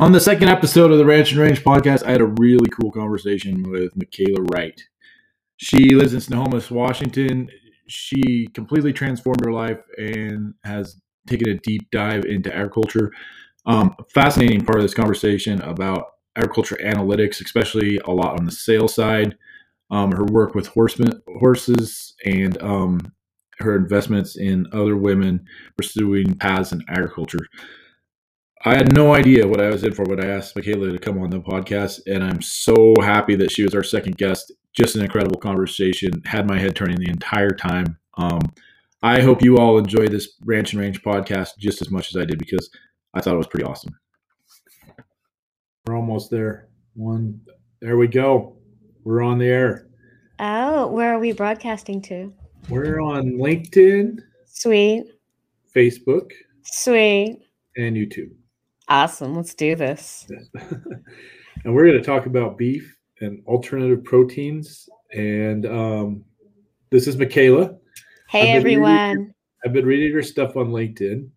On the second episode of the Ranch and Range podcast, I had a really cool conversation with Michaela Wright. She lives in Snohomish, Washington. She completely transformed her life and has taken a deep dive into agriculture. Fascinating part of this conversation about agriculture analytics, especially a lot on the sales side, her work with horses, and her investments in other women pursuing paths in agriculture. I had no idea what I was in for when I asked Michaela to come on the podcast, and I'm so happy that she was our second guest. Just an incredible conversation. Had my head turning the entire time. I hope you all enjoy this Ranch and Range podcast just as much as I did, because I thought it was pretty awesome. We're almost there. One, there we go. We're on the air. Oh, where are we broadcasting to? We're on LinkedIn. Sweet. Facebook. Sweet. And YouTube. Awesome. Let's do this. And we're going to talk about beef and alternative proteins. And this is Michaela. Hey, everyone. I've been reading her stuff on LinkedIn.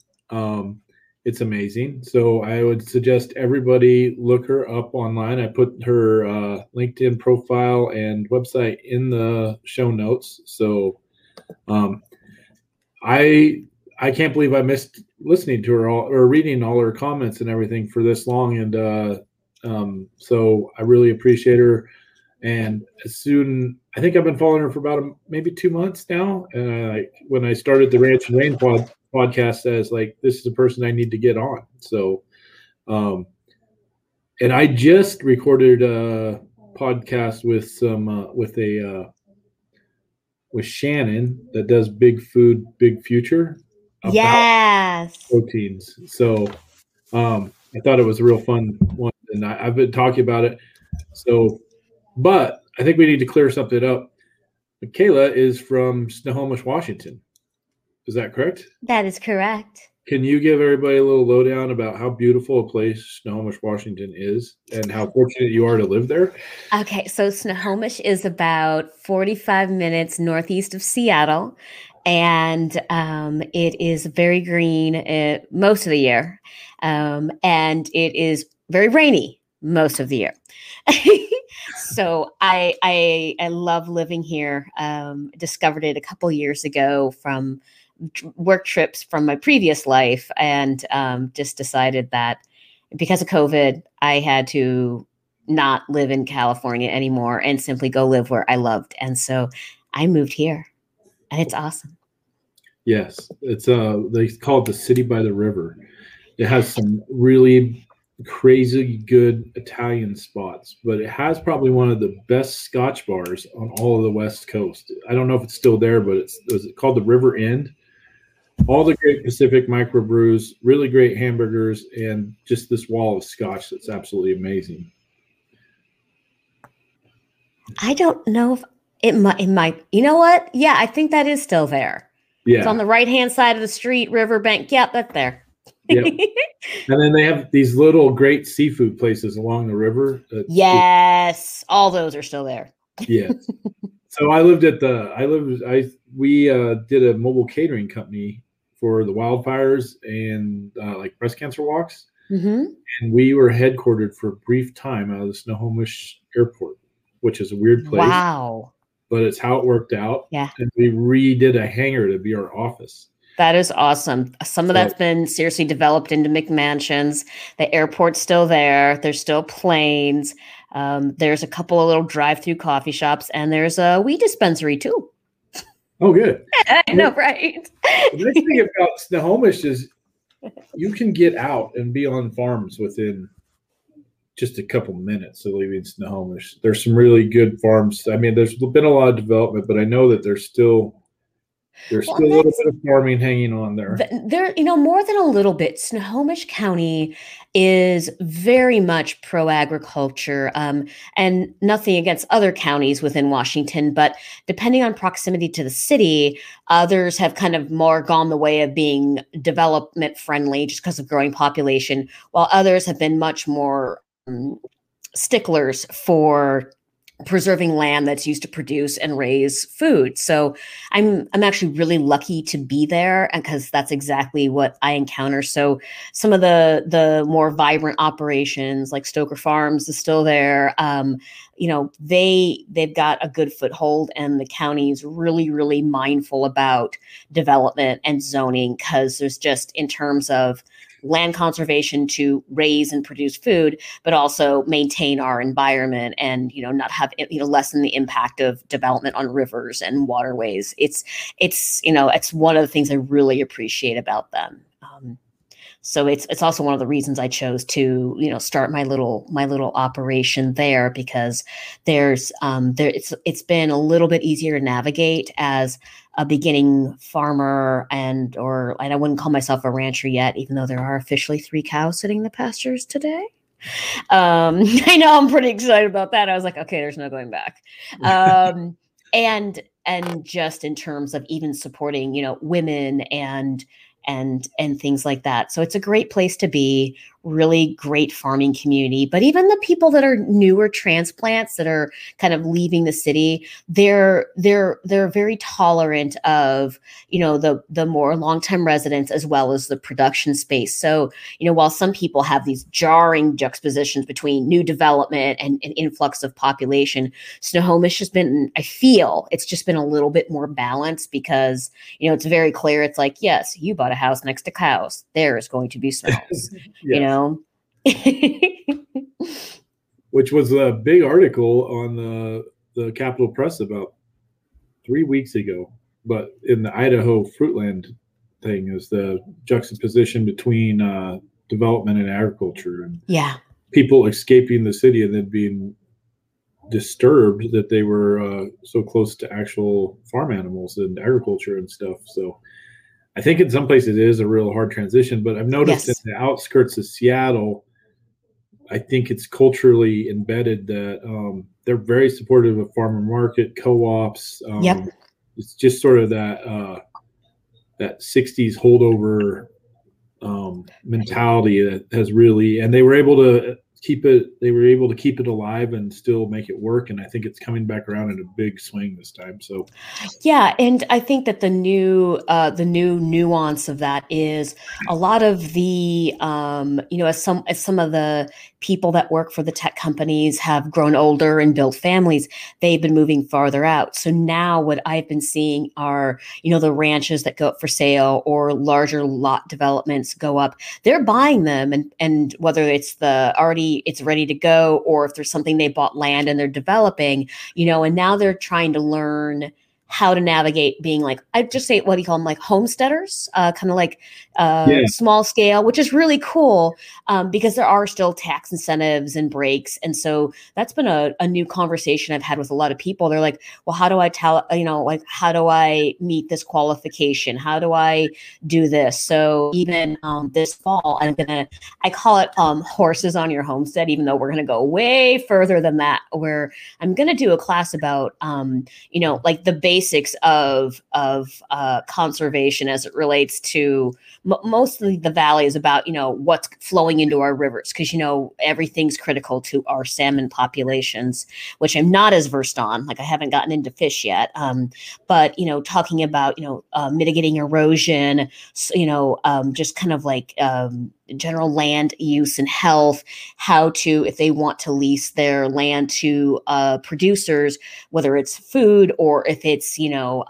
It's amazing. So I would suggest everybody look her up online. I put her LinkedIn profile and website in the show notes. So I can't believe I missed listening to her all, or reading all her comments and everything for this long. And so I really appreciate her. And I think I've been following her for about maybe 2 months now. When I started the Ranch and Range podcast, as like, this is the person I need to get on. So, and I just recorded a podcast with with Shannon that does Big Food, Big Future. Yes. Proteins. So I thought it was a real fun one, and I've been talking about it. So, but I think we need to clear something up. Michaela is from Snohomish, Washington. Is that correct? That is correct. Can you give everybody a little lowdown about how beautiful a place Snohomish, Washington is, and how fortunate you are to live there? Okay, so Snohomish is about 45 minutes northeast of Seattle, and it is very green most of the year, and it is very rainy most of the year. So I love living here. Discovered it a couple years ago from work trips from my previous life, and just decided that because of COVID, I had to not live in California anymore and simply go live where I loved. And so I moved here, and it's awesome. Yes. It's they call it the city by the river. It has some really crazy good Italian spots, but it has probably one of the best Scotch bars on all of the West Coast. I don't know if it's still there, but it's called the River End. All the great Pacific microbrews, really great hamburgers, and just this wall of Scotch that's absolutely amazing. I don't know if it might, you know what? Yeah, I think that is still there. Yeah. It's on the right-hand side of the street, Riverbank. Yeah, that's there. Yep. And then they have these little great seafood places along the river. Yes. All those are still there. Yeah. So we did a mobile catering company for the wildfires and like breast cancer walks. Mm-hmm. And we were headquartered for a brief time out of the Snohomish Airport, which is a weird place. Wow. But it's how it worked out. Yeah. And we redid a hangar to be our office. That is awesome. Some of that's been seriously developed into McMansions. The airport's still there. There's still planes. There's a couple of little drive-through coffee shops, and there's a weed dispensary too. Oh, good. I know, right? The nice thing about Snohomish is you can get out and be on farms within just a couple minutes of leaving Snohomish. There's some really good farms. I mean, there's been a lot of development, but I know that there's still a little bit of farming hanging on there. There, more than a little bit. Snohomish County is very much pro-agriculture, and nothing against other counties within Washington, but depending on proximity to the city, others have kind of more gone the way of being development friendly just because of growing population, while others have been much more sticklers for preserving land that's used to produce and raise food. So I'm actually really lucky to be there, and because that's exactly what I encounter. So some of the more vibrant operations like Stoker Farms is still there. You know, they've got a good foothold, and the county is really, really mindful about development and zoning, because there's just, in terms of land conservation to raise and produce food, but also maintain our environment and, you know, not have, you know, lessen the impact of development on rivers and waterways. It's, you know, it's one of the things I really appreciate about them. So it's also one of the reasons I chose to, you know, start my little operation there, because there's, it's been a little bit easier to navigate as a beginning farmer, and I wouldn't call myself a rancher yet, even though there are officially 3 cows sitting in the pastures today. I know, I'm pretty excited about that. I was like, okay, there's no going back. And just in terms of even supporting, you know, women and things like that. So it's a great place to be, really great farming community. But even the people that are newer transplants that are kind of leaving the city, they're very tolerant of, you know, the more longtime residents as well as the production space. So, you know, while some people have these jarring juxtapositions between new development and an influx of population, Snohomish has been, I feel, it's just been a little bit more balanced, because, you know, it's very clear. It's like, yes, you bought a house next to cows, there is going to be smells, you know. Which was a big article on the Capitol Press about 3 weeks ago. But in the Idaho Fruitland thing is the juxtaposition between development and agriculture, and people escaping the city and then being disturbed that they were so close to actual farm animals and agriculture and stuff. So I think in some places it is a real hard transition, but I've noticed in the outskirts of Seattle, I think it's culturally embedded that they're very supportive of farmer market, co-ops. It's just sort of that 60s holdover mentality that has really, and they were able to keep it alive and still make it work. And I think it's coming back around in a big swing this time. So, yeah. And I think that the new nuance of that is a lot of the, you know, as some of the people that work for the tech companies have grown older and built families, they've been moving farther out. So now what I've been seeing are, you know, the ranches that go up for sale or larger lot developments go up, they're buying them. And whether it's it's ready to go, or if there's something they bought land and they're developing, you know, and now they're trying to learn how to navigate being like, I just say, what do you call them? Like homesteaders, kind of like small scale, which is really cool because there are still tax incentives and breaks. And so that's been a new conversation I've had with a lot of people. They're like, well, how do I tell, you know, like, how do I meet this qualification? How do I do this? So even this fall, I call it horses on your homestead, even though we're going to go way further than that, where I'm going to do a class about, you know, like the basics of conservation as it relates to mostly the valley is about, you know, what's flowing into our rivers, because, you know, everything's critical to our salmon populations, which I'm not as versed on. Like, I haven't gotten into fish yet, but, you know, talking about, you know, mitigating erosion, you know, just kind of like general land use and health, how to, if they want to lease their land to producers, whether it's food or if it's, you know,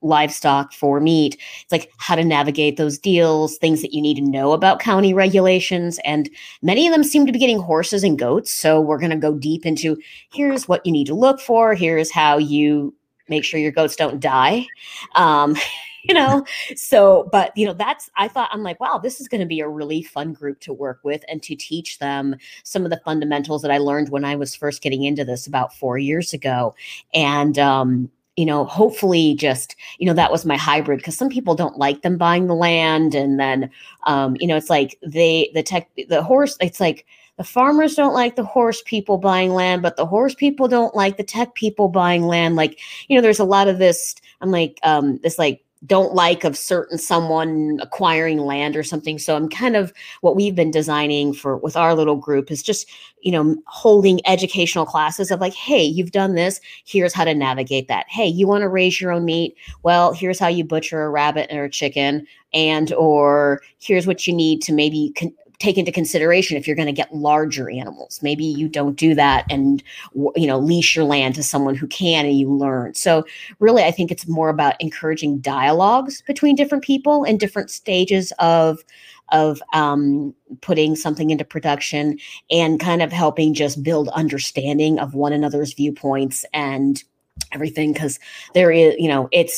livestock for meat, it's like how to navigate those deals, things that you need to know about county regulations. And many of them seem to be getting horses and goats. So we're going to go deep into, here's what you need to look for. Here's how you make sure your goats don't die. You know, so, but, you know, I'm like, wow, this is going to be a really fun group to work with and to teach them some of the fundamentals that I learned when I was first getting into this about 4 years ago. And, you know, hopefully just, you know, that was my hybrid, because some people don't like them buying the land. And then, you know, it's like it's like the farmers don't like the horse people buying land, but the horse people don't like the tech people buying land. Like, you know, there's a lot of this, I'm like, this like don't like of certain someone acquiring land or something. So I'm kind of, what we've been designing for with our little group is just, you know, holding educational classes of like, hey, you've done this, here's how to navigate that. Hey, you want to raise your own meat? Well, here's how you butcher a rabbit or a chicken, and, or here's what you need to maybe take into consideration if you're going to get larger animals. Maybe you don't do that and, you know, lease your land to someone who can, and you learn. So really, I think it's more about encouraging dialogues between different people and different stages of putting something into production, and kind of helping just build understanding of one another's viewpoints and everything. Cause there is, you know, it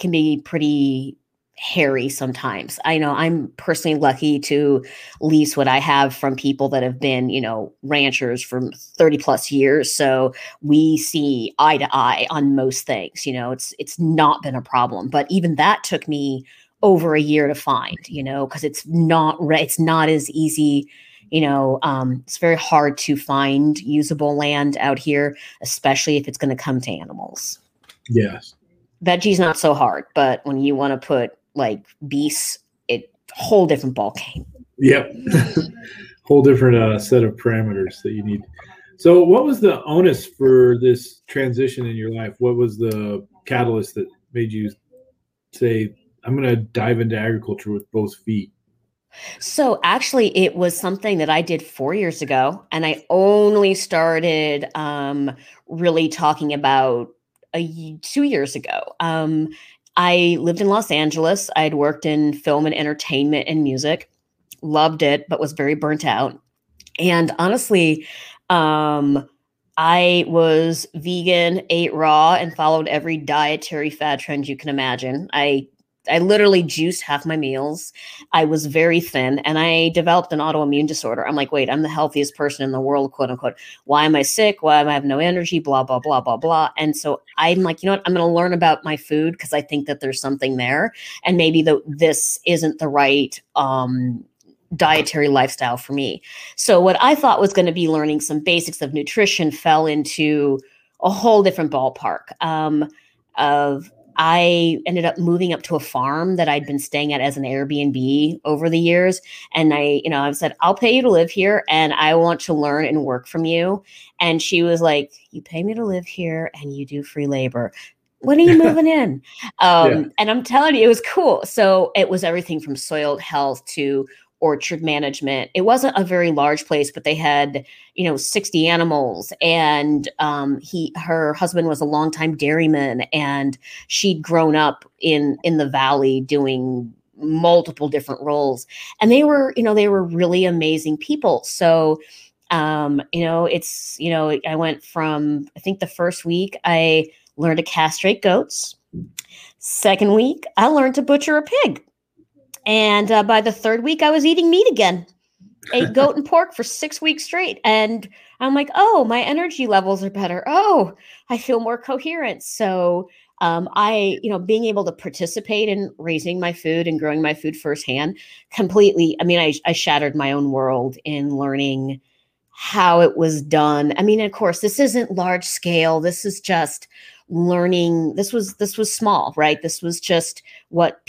can be pretty hairy sometimes. I know I'm personally lucky to lease what I have from people that have been, you know, ranchers for 30 plus years. So we see eye to eye on most things. You know, it's not been a problem, but even that took me over a year to find, you know, because it's not as easy. You know, it's very hard to find usable land out here, especially if it's going to come to animals. Yes. Veggie's not so hard, but when you want to put like beasts, it whole different ball game. Yep. Whole different set of parameters that you need. So what was the onus for this transition in your life? What was the catalyst that made you say, I'm going to dive into agriculture with both feet? So actually it was something that I did 4 years ago, and I only started really talking about 2 years ago. I lived in Los Angeles. I'd worked in film and entertainment and music, loved it, but was very burnt out. And honestly, I was vegan, ate raw, and followed every dietary fad trend you can imagine. I literally juiced half my meals. I was very thin, and I developed an autoimmune disorder. I'm like, wait, I'm the healthiest person in the world, quote unquote. Why am I sick? Why am I have no energy? Blah, blah, blah, blah, blah. And so I'm like, you know what? I'm going to learn about my food because I think that there's something there. And maybe this isn't the right dietary lifestyle for me. So what I thought was going to be learning some basics of nutrition fell into a whole different ballpark I ended up moving up to a farm that I'd been staying at as an Airbnb over the years. And I said, I'll pay you to live here, and I want to learn and work from you. And she was like, you pay me to live here and you do free labor. When are you moving in? And I'm telling you, it was cool. So it was everything from soil health to orchard management. It wasn't a very large place, but they had, 60 animals. And her husband was a longtime dairyman, and she'd grown up in the valley doing multiple different roles. And they were really amazing people. So, I went from, I think the first week I learned to castrate goats. Second week, I learned to butcher a pig. And by the third week, I was eating meat again. Ate goat and pork for 6 weeks straight. And I'm like, oh, my energy levels are better. Oh, I feel more coherent. So I being able to participate in raising my food and growing my food firsthand completely. I mean, I shattered my own world in learning how it was done. I mean, of course, this isn't large scale. This is just learning. This was small, right? This was just what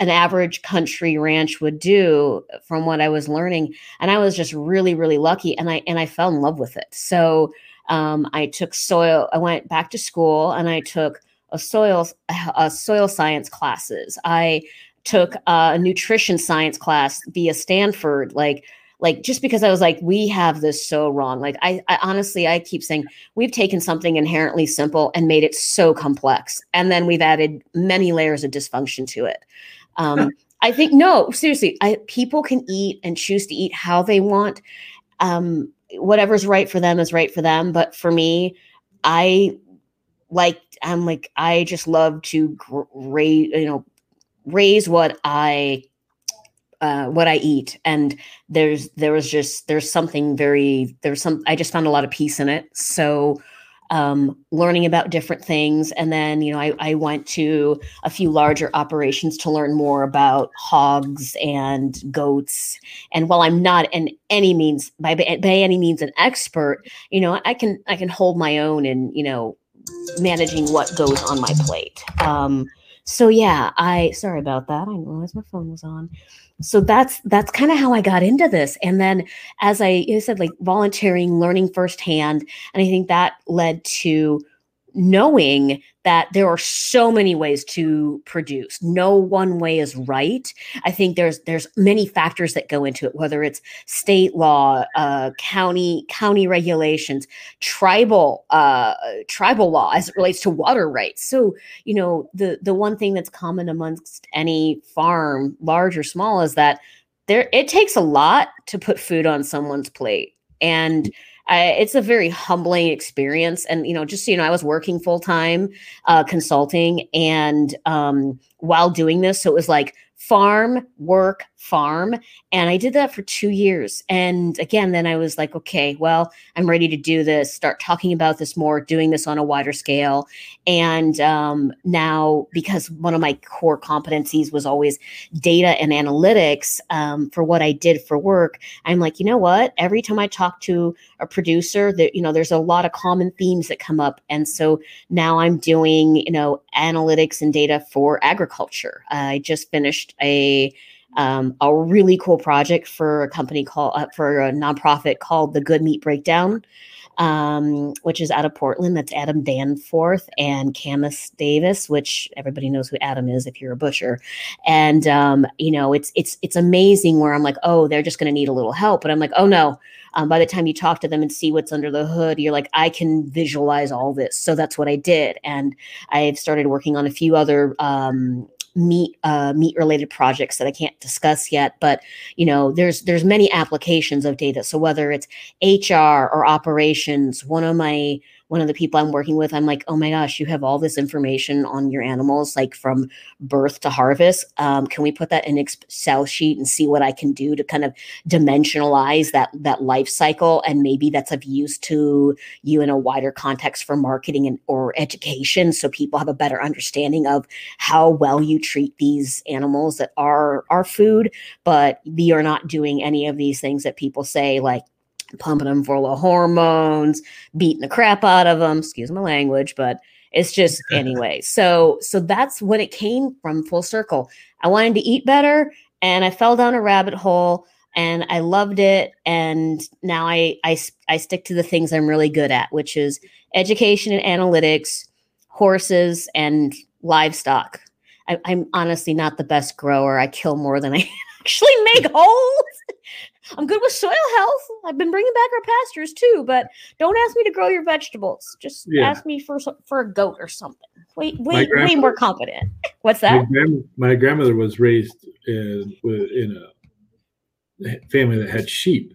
an average country ranch would do from what I was learning. And I was just really, really lucky. And I fell in love with it. So I went back to school and I took a soil science classes. I took a nutrition science class via Stanford, like just because I was like, we have this so wrong. Like I honestly, I keep saying we've taken something inherently simple and made it so complex. And then we've added many layers of dysfunction to it. I think, no, seriously, people can eat and choose to eat how they want. Whatever's right for them is right for them. But for me, I just love to raise what I what I eat. And I just found a lot of peace in it. So learning about different things. And then, I went to a few larger operations to learn more about hogs and goats. And while I'm not by any means an expert, I can hold my own in managing what goes on my plate. So yeah, sorry about that. I didn't realize my phone was on. So that's kind of how I got into this. And then as I said, like volunteering, learning firsthand. And I think that led to knowing that there are so many ways to produce. No one way is right. I think there's many factors that go into it, whether it's state law, county regulations, tribal law as it relates to water rights. So, you know, the one thing that's common amongst any farm, large or small, is that it takes a lot to put food on someone's plate. And it's a very humbling experience. And, you know, just, so you know, I was working full time consulting and while doing this, so it was like farm, work, farm. And I did that for 2 years. And again, then I was like, okay, well, I'm ready to do this, start talking about this more, doing this on a wider scale. And now, because one of my core competencies was always data and analytics for what I did for work, I'm like, you know what? Every time I talk to a producer, that, you know, there's a lot of common themes that come up. And so now I'm doing, you know, analytics and data for agriculture. I just finished a really cool project for a company for a nonprofit called the Good Meat Breakdown, which is out of Portland. That's Adam Danforth and Camas Davis, which everybody knows who Adam is if you're a butcher. And you know, it's amazing where I'm like, oh, they're just going to need a little help, but I'm like, oh no. By the time you talk to them and see what's under the hood, you're like, I can visualize all this. So that's what I did, and I've started working on a few other meat related projects that I can't discuss yet, but you know, there's many applications of data. So whether it's HR or operations, one of the people I'm working with, I'm like, oh my gosh, you have all this information on your animals, like from birth to harvest. Can we put that in Excel sheet and see what I can do to kind of dimensionalize that life cycle? And maybe that's of use to you in a wider context for marketing or education, so people have a better understanding of how well you treat these animals that are our food, but they are not doing any of these things that people say, like pumping them full of hormones, beating the crap out of them, excuse my language, but it's just anyway. So that's when it came from, full circle. I wanted to eat better and I fell down a rabbit hole and I loved it. And now I stick to the things I'm really good at, which is education and analytics, horses and livestock. I'm honestly not the best grower. I kill more than I actually make holes. I'm good with soil health. I've been bringing back our pastures too, but don't ask me to grow your vegetables. Just ask me for a goat or something. Way more competent. What's that? My grandmother was raised in a family that had sheep.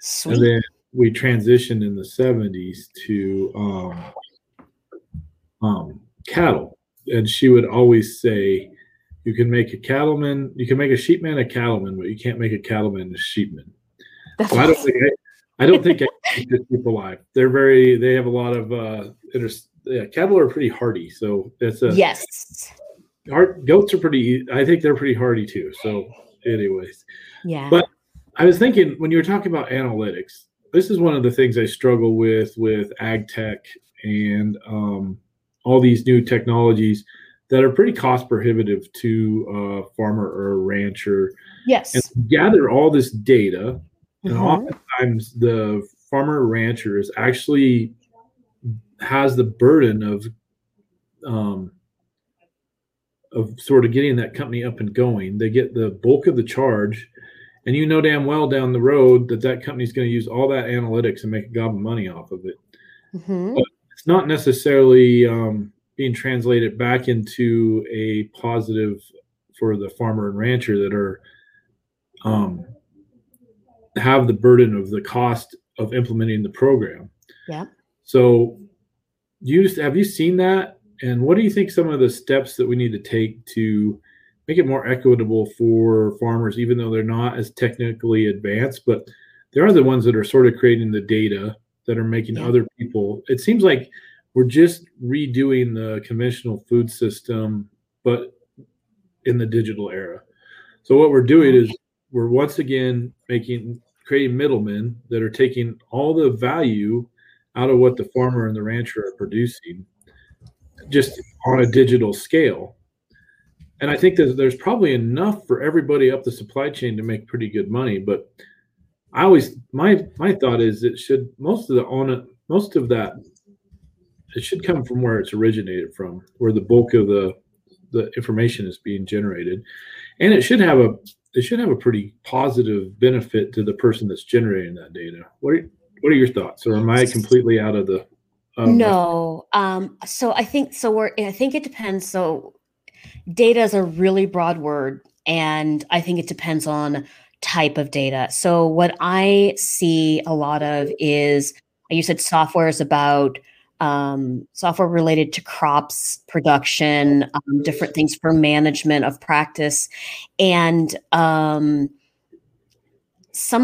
Sweet. And then we transitioned in the 70s to cattle. And she would always say, you can make a cattleman, you can make a sheepman a cattleman, but you can't make a cattleman a sheepman. So I don't think I can keep people alive. They have a lot of cattle are pretty hardy, so that's yes. Goats are pretty. I think they're pretty hardy too. So, anyways, yeah. But I was thinking when you were talking about analytics, this is one of the things I struggle with ag tech and all these new technologies that are pretty cost prohibitive to a farmer or a rancher. Yes. And gather all this data. And oftentimes the farmer or rancher has the burden of sort of getting that company up and going. They get the bulk of the charge, and you know damn well down the road that company's going to use all that analytics and make a gob of money off of it. Mm-hmm. But it's not necessarily being translated back into a positive for the farmer and rancher that are have the burden of the cost of implementing the program. Yeah. So have you seen that? And what do you think some of the steps that we need to take to make it more equitable for farmers, even though they're not as technically advanced, but they are the ones that are sort of creating the data that are making other people, it seems like, we're just redoing the conventional food system, but in the digital era. So what we're doing is we're once again creating middlemen that are taking all the value out of what the farmer and the rancher are producing, just on a digital scale. And I think there's probably enough for everybody up the supply chain to make pretty good money. But I always, my thought is it should, it should come from where it's originated from, where the bulk of the information is being generated. And it should have a pretty positive benefit to the person that's generating that data. What are your thoughts? Or am I completely out of the? No. So I think, I think it depends. So data is a really broad word, and I think it depends on type of data. So what I see a lot of is, you said software is about software related to crops, production, different things for management of practice. And some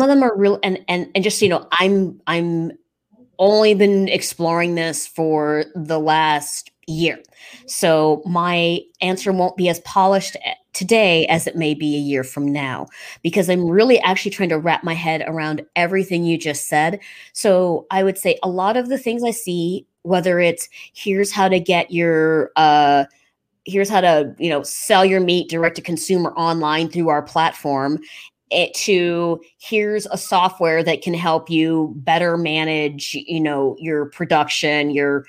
of them are real. And just, you know, I'm only been exploring this for the last year. So my answer won't be as polished today as it may be a year from now, because I'm really actually trying to wrap my head around everything you just said. So I would say a lot of the things I see, whether it's here's how to get your, here's how to, you know, sell your meat direct to consumer online through our platform, to here's a software that can help you better manage, you know, your production, your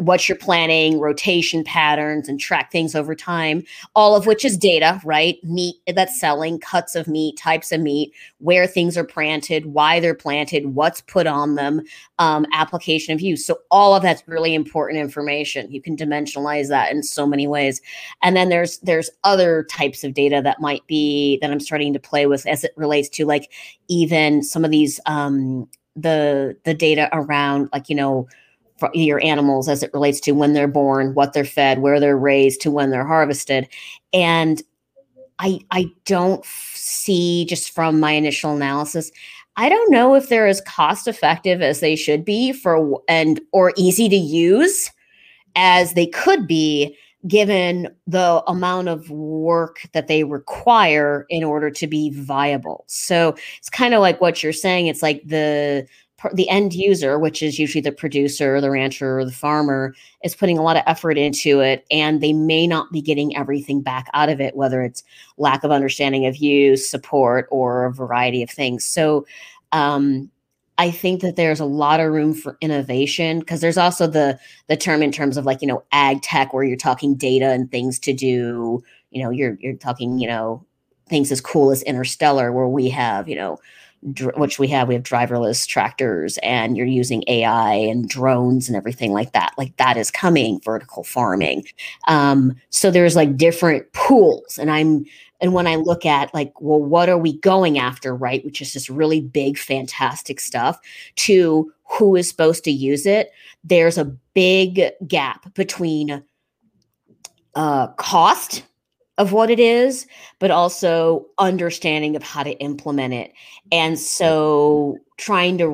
what you're planning, rotation patterns, and track things over time, all of which is data, right? Meat that's selling, cuts of meat, types of meat, where things are planted, why they're planted, what's put on them, application of use. So all of that's really important information. You can dimensionalize that in so many ways. And then there's other types of data that might be, that I'm starting to play with as it relates to like even some of these, the data around like, you know, for your animals as it relates to when they're born, what they're fed, where they're raised, to when they're harvested. And I don't see, just from my initial analysis, I don't know if they're as cost effective as they should be for, and, or easy to use as they could be, given the amount of work that they require in order to be viable. So it's kind of like what you're saying. It's like the end user, which is usually the producer, the rancher, or the farmer, is putting a lot of effort into it, and they may not be getting everything back out of it, whether it's lack of understanding of use, support, or a variety of things. So I think that there's a lot of room for innovation, because there's also the term in terms of like, you know, ag tech, where you're talking data and things to do, you know, you're talking, you know, things as cool as Interstellar, where we have, you know, we have driverless tractors, and you're using AI and drones and everything like that. Like that is coming, vertical farming. So there's like different pools, and when I look at like, well, what are we going after, right? Which is this really big, fantastic stuff, to who is supposed to use it. There's a big gap between cost of what it is, but also understanding of how to implement it. And so trying to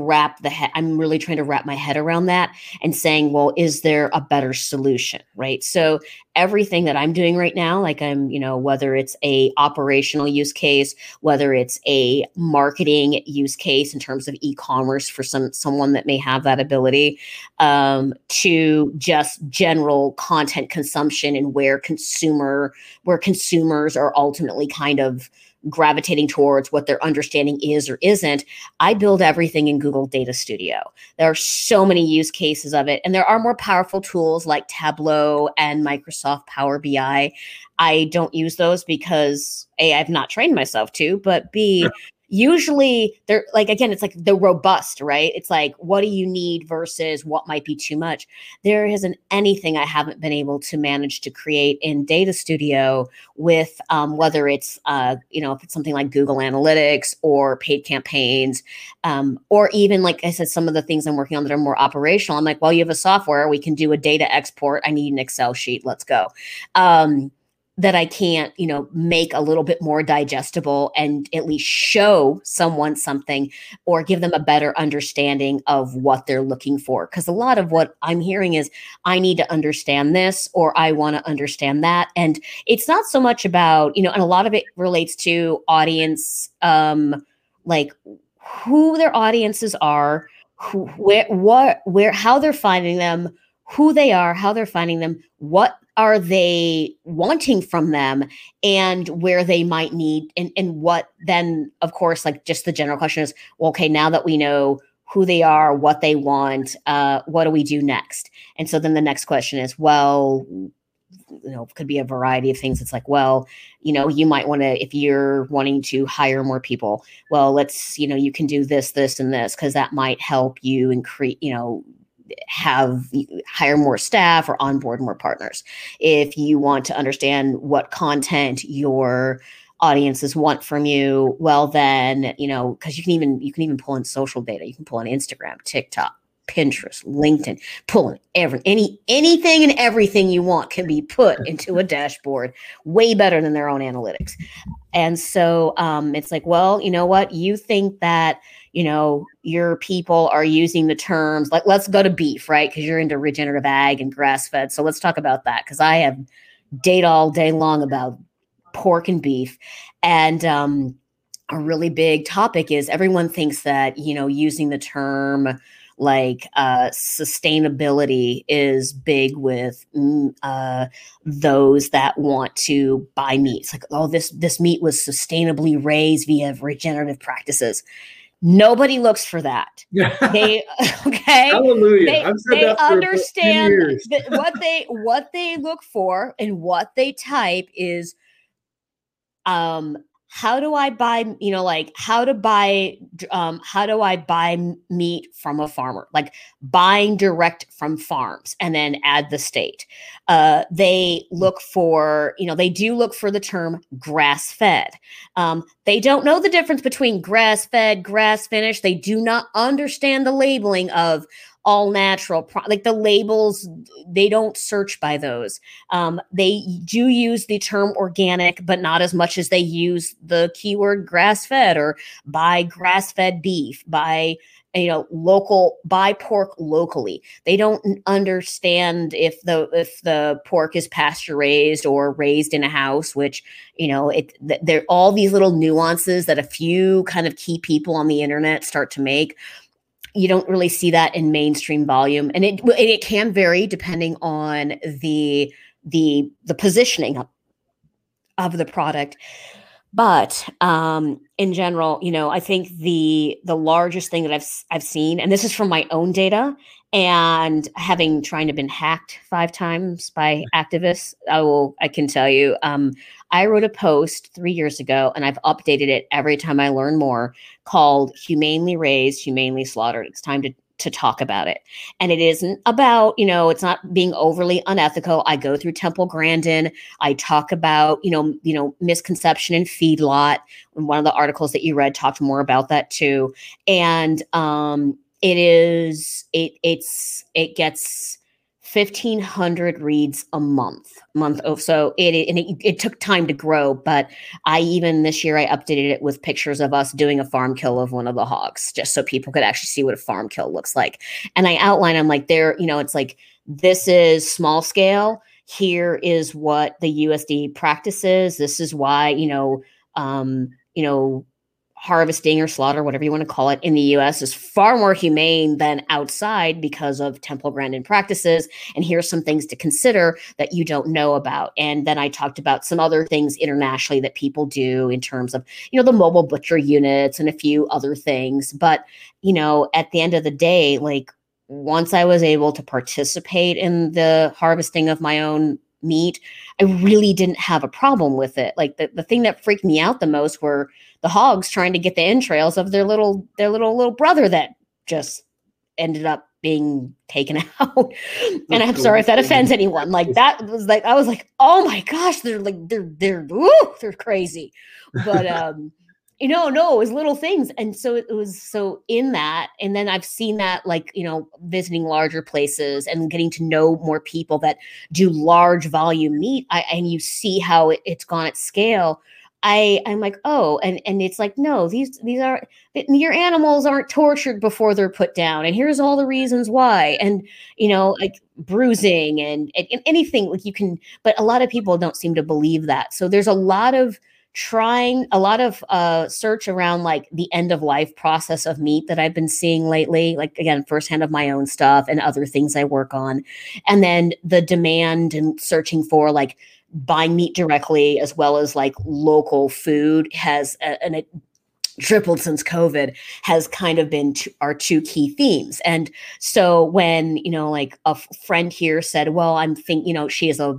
I'm really trying to wrap my head around that and saying, well, is there a better solution, right? So everything that I'm doing right now, like I'm, you know, whether it's a operational use case, whether it's a marketing use case in terms of e-commerce for someone that may have that ability, to just general content consumption and where consumers are ultimately kind of gravitating towards, what their understanding is or isn't, I build everything in Google Data Studio. There are so many use cases of it. And there are more powerful tools like Tableau and Microsoft Power BI. I don't use those because A, I've not trained myself to, but B, usually they're like, again, it's like the robust, right? It's like, what do you need versus what might be too much? There isn't anything I haven't been able to manage to create in Data Studio with, whether it's, you know, if it's something like Google Analytics or paid campaigns, or even, like I said, some of the things I'm working on that are more operational. I'm like, well, you have a software, we can do a data export. I need an Excel sheet. Let's go. That I can't, you know, make a little bit more digestible and at least show someone something or give them a better understanding of what they're looking for. Because a lot of what I'm hearing is, I need to understand this, or I want to understand that. And it's not so much about, you know, and a lot of it relates to audience, like who their audiences are, who, where, what, where, how they're finding them, who they are, how they're finding them, what are they wanting from them and where they might need, and what then, of course, like just the general question is, well, okay, now that we know who they are, what they want, what do we do next? And so then the next question is, well, you know, could be a variety of things. It's like, well, you know, you might want to, if you're wanting to hire more people, well, let's, you know, you can do this, this, and this, because that might help you increase, you know, hire more staff or onboard more partners. If you want to understand what content your audiences want from you, well, then, you know, because you can even pull in social data. You can pull in Instagram, TikTok, Pinterest, LinkedIn, pulling anything and everything you want can be put into a dashboard, way better than their own analytics. And so it's like, well, you know what? You think that, you know, your people are using the terms, like, let's go to beef, right? Because you're into regenerative ag and grass fed. So let's talk about that, because I have data all day long about pork and beef. And a really big topic is everyone thinks that, you know, using the term like sustainability is big with those that want to buy meat. It's like, oh, this meat was sustainably raised via regenerative practices. Nobody looks for that. Okay. Hallelujah. They understand that what they look for and what they type is how do I buy, you know, like how do I buy meat from a farmer? Like buying direct from farms, and then add the state. They look for, you know, they do look for the term grass fed. They don't know the difference between grass fed, grass finished. They do not understand the labeling of all natural, like the labels, they don't search by those. They do use the term organic, but not as much as they use the keyword grass-fed or buy grass-fed beef, buy, you know, local, buy pork locally. They don't understand if the pork is pasture raised or raised in a house, which, you know, there are all these little nuances that a few kind of key people on the internet start to make. You don't really see that in mainstream volume, and it can vary depending on the positioning of the product. But in general, you know, I think the largest thing that I've seen, and this is from my own data, and having tried to been hacked 5 times by activists, I can tell you, I wrote a post 3 years ago, and I've updated it every time I learn more, called Humanely Raised, Humanely Slaughtered. It's time to talk about it. And it isn't about, you know, it's not being overly unethical. I go through Temple Grandin. I talk about, you know, misconception and feedlot. One of the articles that you read talked more about that too. And it gets 1,500 reads a month. Oh, so it took time to grow, but even this year I updated it with pictures of us doing a farm kill of one of the hogs, just so people could actually see what a farm kill looks like. And I outline, I'm like, there, you know, it's like, this is small scale. Here is what the USDA practices. This is why, you know, harvesting or slaughter, whatever you want to call it, in the U.S. is far more humane than outside because of Temple Grandin practices. And here's some things to consider that you don't know about. And then I talked about some other things internationally that people do in terms of, you know, the mobile butcher units and a few other things. But, you know, at the end of the day, like once I was able to participate in the harvesting of my own meat, I really didn't have a problem with it. Like the thing that freaked me out the most were the hogs trying to get the entrails of their little brother that just ended up being taken out. And I'm sorry if that offends anyone. Like that was like, I was like, oh my gosh, they're crazy. But you know, no, it was little things. And so it was so in that. And then I've seen that, like, you know, visiting larger places and getting to know more people that do large volume meat, and you see how it's gone at scale. I'm like, oh, and it's like, no, these are, your animals aren't tortured before they're put down. And here's all the reasons why. And, you know, like bruising and anything like you can, but a lot of people don't seem to believe that. So there's a lot of trying a lot of search around like the end of life process of meat that I've been seeing lately, like again, firsthand of my own stuff and other things I work on. And then the demand and searching for like buying meat directly as well as like local food has an tripled since COVID has kind of been our two key themes. And so when, you know, like a friend here said, well, I'm thinking, you know, she is a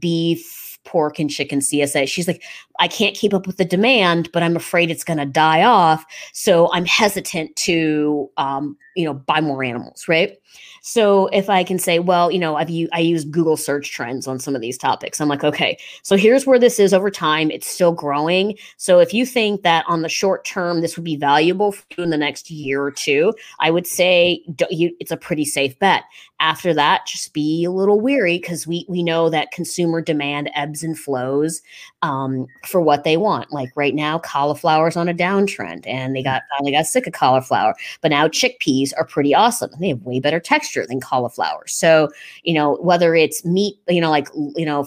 beef, pork and chicken CSA. She's like, I can't keep up with the demand, but I'm afraid it's going to die off. So I'm hesitant to, you know, buy more animals. Right. So if I can say, well, you know, I use Google search trends on some of these topics. I'm like, okay, so here's where this is over time. It's still growing. So if you think that on the short term, this would be valuable for you in the next year or two, I would say it's a pretty safe bet. After that, just be a little weary because we know that consumer demand ebbs and flows for what they want. Like right now, cauliflower's on a downtrend and they finally got sick of cauliflower, but now chickpeas are pretty awesome and they have way better texture than cauliflower. So, you know, whether it's meat, you know, like, you know,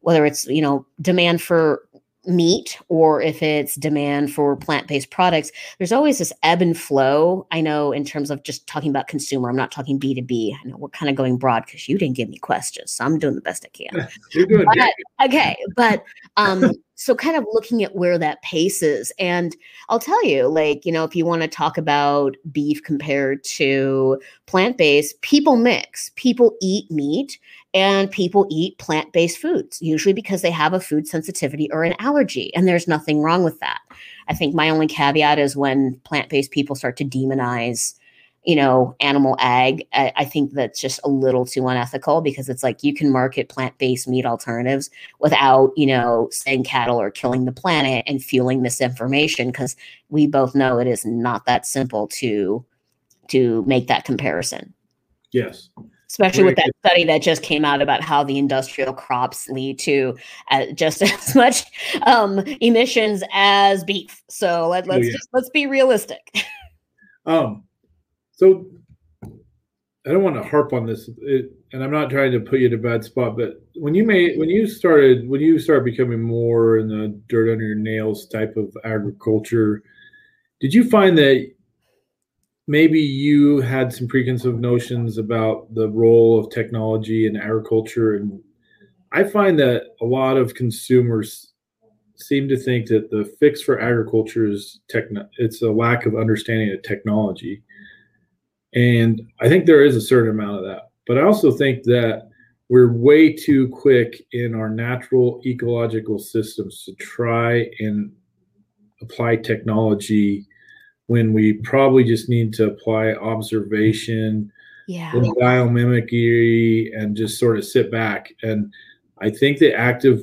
whether it's, you know, demand for meat or if it's demand for plant-based products, there's always this ebb and flow. I know in terms of just talking about consumer, I'm not talking B2B. I know we're kind of going broad because you didn't give me questions. So I'm doing the best I can. You're good. Okay. But so kind of looking at where that pace is. And I'll tell you, like, you know, if you want to talk about beef compared to plant-based, people mix. People eat meat and people eat plant-based foods, usually because they have a food sensitivity or an allergy. And there's nothing wrong with that. I think my only caveat is when plant-based people start to demonize, you know, animal ag, I think that's just a little too unethical because it's like you can market plant-based meat alternatives without, you know, saying cattle are killing the planet and fueling misinformation because we both know it is not that simple to make that comparison. Yes. Especially with that study that just came out about how the industrial crops lead to just as much emissions as beef. So let's be realistic. So I don't want to harp on this, and I'm not trying to put you in a bad spot. But when you started becoming more in the dirt under your nails type of agriculture, did you find that maybe you had some preconceived notions about the role of technology in agriculture? And I find that a lot of consumers seem to think that the fix for agriculture is it's a lack of understanding of technology. And I think there is a certain amount of that. But I also think that we're way too quick in our natural ecological systems to try and apply technology when we probably just need to apply observation, biomimicry, and just sort of sit back. And I think the act of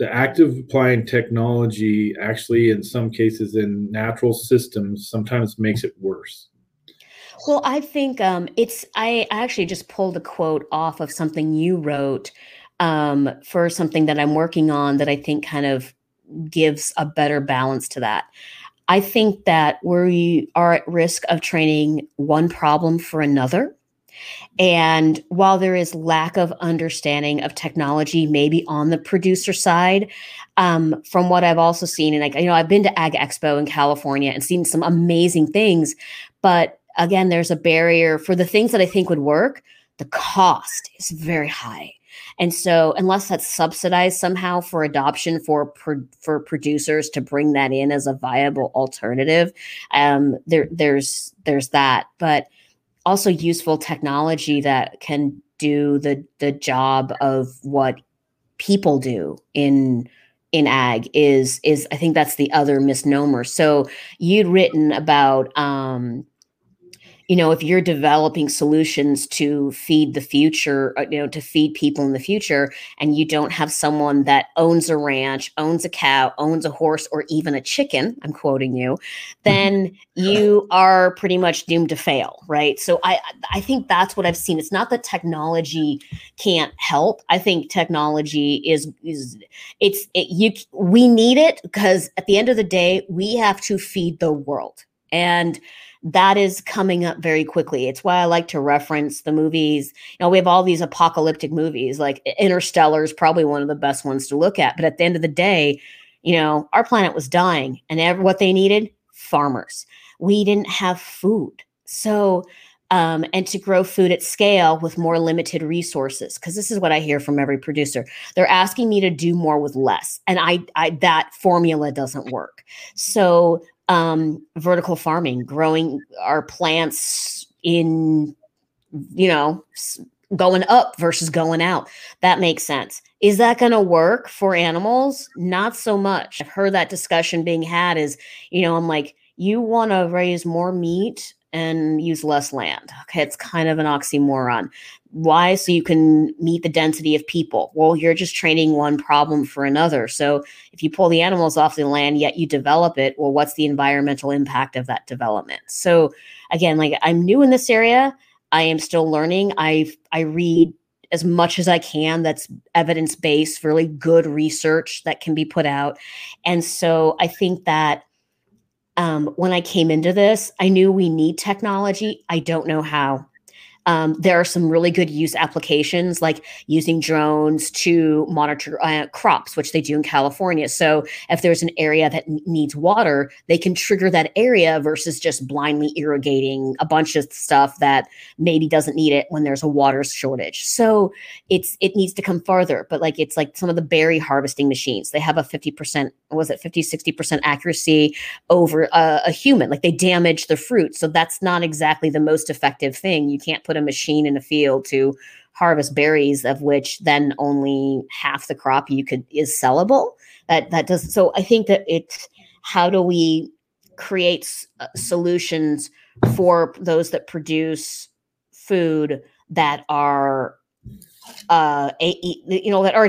applying technology actually in some cases in natural systems sometimes makes it worse. Well, I think I actually just pulled a quote off of something you wrote for something that I'm working on that I think kind of gives a better balance to that. I think that we are at risk of training one problem for another. And while there is lack of understanding of technology, maybe on the producer side, from what I've also seen, and like, you know, I've been to Ag Expo in California and seen some amazing things, but again, there's a barrier for the things that I think would work. The cost is very high. And so unless that's subsidized somehow for adoption for producers to bring that in as a viable alternative, there's that, but also useful technology that can do the job of what people do in ag is I think that's the other misnomer. So you'd written about, you know, if you're developing solutions to feed the future, you know, to feed people in the future, and you don't have someone that owns a ranch, owns a cow, owns a horse, or even a chicken, I'm quoting you, then you are pretty much doomed to fail, right? So I think that's what I've seen. It's not that technology can't help. I think technology we need it because at the end of the day, we have to feed the world. And that is coming up very quickly. It's why I like to reference the movies. You know, we have all these apocalyptic movies, like Interstellar is probably one of the best ones to look at. But at the end of the day, You know, our planet was dying, and what they needed, farmers. We didn't have food. So, and to grow food at scale with more limited resources, because this is what I hear from every producer. They're asking me to do more with less. And I that formula doesn't work. So vertical farming, growing our plants in, you know, going up versus going out. That makes sense. Is that going to work for animals? Not so much. I've heard that discussion being had is, you know, I'm like, you want to raise more meat and use less land. Okay. It's kind of an oxymoron. Why? So you can meet the density of people. Well, you're just trading one problem for another. So if you pull the animals off the land, yet you develop it, well, what's the environmental impact of that development? So again, like, I'm new in this area. I am still learning. I read as much as I can that's evidence-based, really good research that can be put out. And so I think that when I came into this, I knew we need technology. I don't know how. There are some really good use applications, like using drones to monitor crops, which they do in California. So if there's an area that needs water, they can trigger that area versus just blindly irrigating a bunch of stuff that maybe doesn't need it when there's a water shortage. So it needs to come farther. But like, it's like some of the berry harvesting machines, they have a 50%, 60% accuracy over a human, like they damage the fruit. So that's not exactly the most effective thing. You can't put a machine in a field to harvest berries, of which then only half the crop is sellable. That doesn't. So I think that it's, how do we create solutions for those that produce food that are that are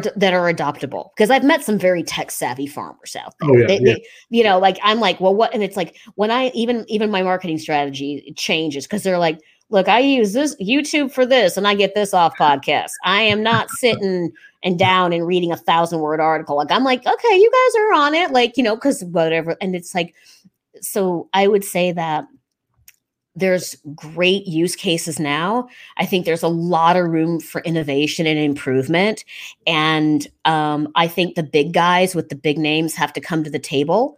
adoptable? Because I've met some very tech savvy farmers out there. They, you know, like, I'm like, well, what? And it's like, when I even my marketing strategy changes, because they're like, look, I use this YouTube for this and I get this off podcast. I am not sitting and down and reading 1,000-word article. Like, I'm like, okay, you guys are on it. Like, you know, cause whatever. And it's like, so I would say that there's great use cases now. I think there's a lot of room for innovation and improvement. And I think the big guys with the big names have to come to the table.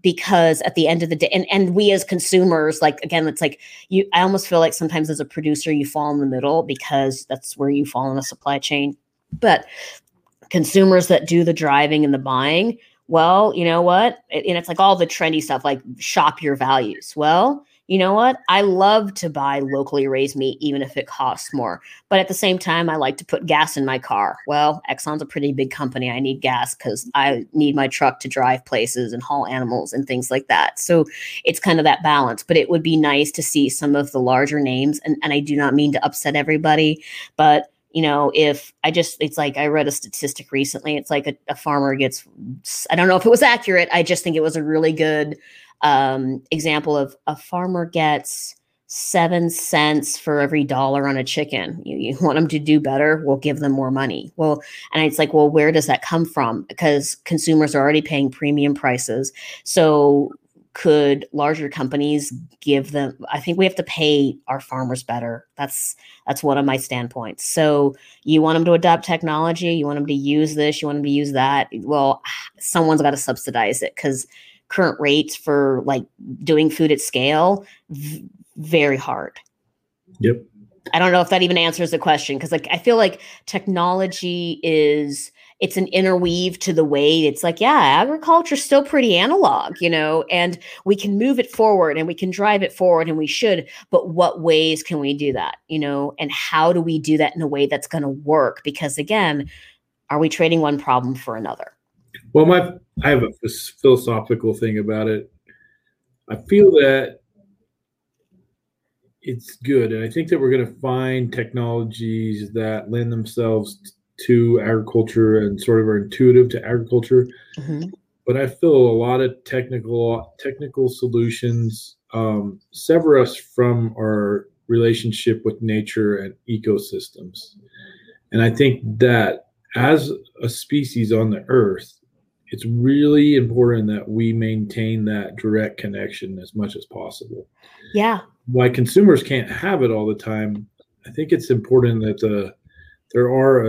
Because at the end of the day, and we as consumers, like, again, it's like I almost feel like sometimes as a producer, you fall in the middle, because that's where you fall in the supply chain. But consumers that do the driving and the buying, well, you know what? And it's like all the trendy stuff, like shop your values. Well, you know what? I love to buy locally raised meat, even if it costs more. But at the same time, I like to put gas in my car. Well, Exxon's a pretty big company. I need gas because I need my truck to drive places and haul animals and things like that. So it's kind of that balance. But it would be nice to see some of the larger names. And I do not mean to upset everybody. But, you know, it's like I read a statistic recently. It's like a farmer gets, I don't know if it was accurate. I just think it was a really good example of a farmer gets 7 cents for every $1 on a chicken. You want them to do better, we'll give them more money. Well, and it's like, well, where does that come from? Because consumers are already paying premium prices. So could larger companies give them, I think we have to pay our farmers better. That's one of my standpoints. So you want them to adopt technology, you want them to use this, you want them to use that. Well, someone's got to subsidize it, because current rates for like doing food at scale, very hard. Yep. I don't know if that even answers the question. Cause like, I feel like technology it's an interweave to the way it's like, yeah, agriculture's still pretty analog, you know, and we can move it forward and we can drive it forward, and we should, but what ways can we do that, you know, and how do we do that in a way that's going to work? Because again, are we trading one problem for another? Well, I have a philosophical thing about it. I feel that it's good. And I think that we're going to find technologies that lend themselves to agriculture and sort of are intuitive to agriculture. Mm-hmm. But I feel a lot of technical solutions sever us from our relationship with nature and ecosystems. And I think that as a species on the earth, it's really important that we maintain that direct connection as much as possible. Yeah. Why consumers can't have it all the time, I think it's important that there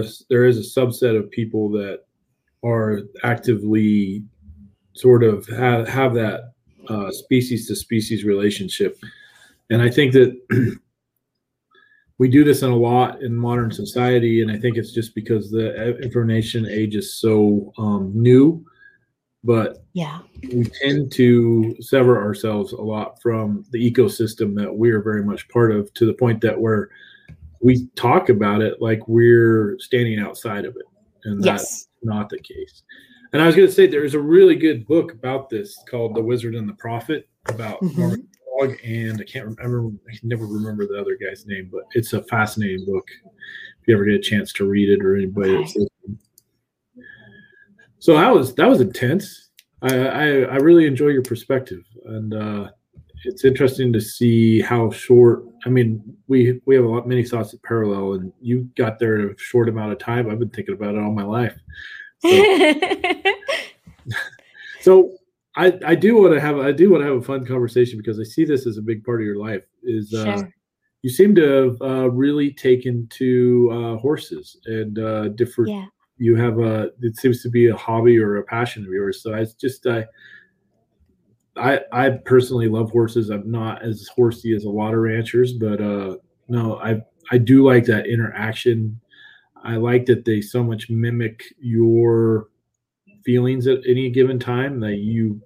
is a subset of people that are actively sort of have that species to species relationship. And I think that we do this in a lot in modern society, and I think it's just because the information age is so new. But yeah, we tend to sever ourselves a lot from the ecosystem that we're very much part of, to the point that we talk about it like we're standing outside of it. And that's not the case. And I was going to say, there's a really good book about this called The Wizard and the Prophet, about Norman Fogg, and I can never remember the other guy's name, but it's a fascinating book if you ever get a chance to read it, or anybody that's listening. So that was intense. I really enjoy your perspective, and it's interesting to see how short. I mean, we have many thoughts that parallel, and you got there in a short amount of time. I've been thinking about it all my life. So I do want to have a fun conversation, because I see this as a big part of your life. Is you seem to have really taken to horses and different. Yeah. You have it seems to be a hobby or a passion of yours. So it's just I personally love horses. I'm not as horsey as a lot of ranchers, but no, I do like that interaction. I like that they so much mimic your feelings at any given time, that you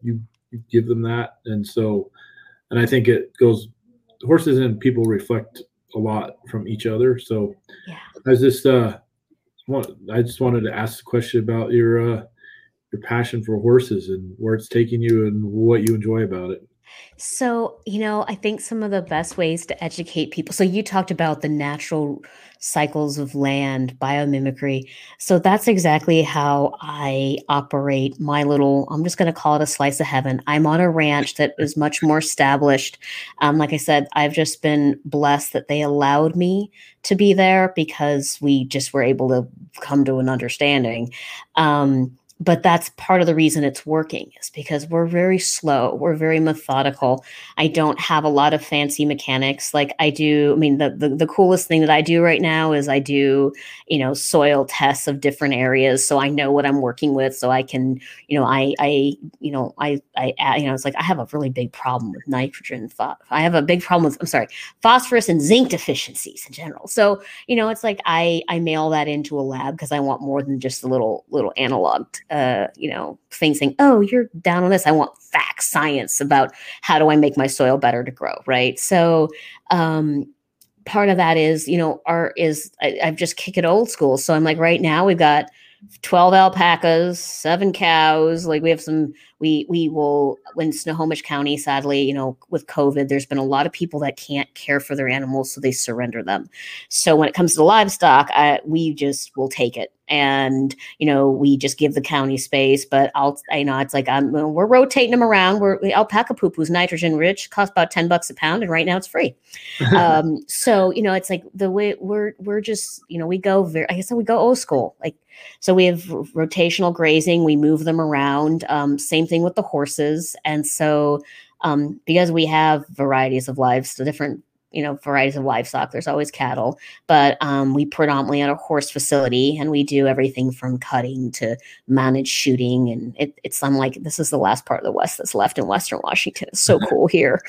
give them that. And so, and I think it goes, horses and people reflect a lot from each other. So I just wanted to ask a question about your passion for horses and where it's taking you and what you enjoy about it. So, I think some of the best ways to educate people. So you talked about the natural cycles of land, biomimicry. So that's exactly how I operate my little, I'm just going to call it a slice of heaven. I'm on a ranch that is much more established. Like I said, I've just been blessed that they allowed me to be there, because we just were able to come to an understanding. But that's part of the reason it's working, is because we're very slow. We're very methodical. I don't have a lot of fancy mechanics like I do. I mean, the coolest thing that I do right now is I do, soil tests of different areas. So I know what I'm working with. So I can, it's like, I have a really big problem with nitrogen. I have a big problem with, phosphorus and zinc deficiencies in general. So, it's like, I mail that into a lab, because I want more than just the little analog things saying, oh, you're down on this. I want facts, science about how do I make my soil better to grow, right? So part of that is, I've just kick it old school. So I'm like, right now we've got 12 alpacas, 7 cows. Like we have in Snohomish County, sadly, with COVID, there's been a lot of people that can't care for their animals, so they surrender them. So when it comes to livestock, we just will take it. And, we just give the county space, but we're rotating them around. Alpaca poop was nitrogen rich, cost about $10 a pound. And right now it's free. So, it's like the way we're just, we go old school. Like, so we have rotational grazing. We move them around. Same thing with the horses. And so, because we have varieties of livestock, different varieties of livestock. There's always cattle, but we predominantly at a horse facility, and we do everything from cutting to managed shooting. And it's unlike, this is the last part of the West that's left in Western Washington. It's so cool here,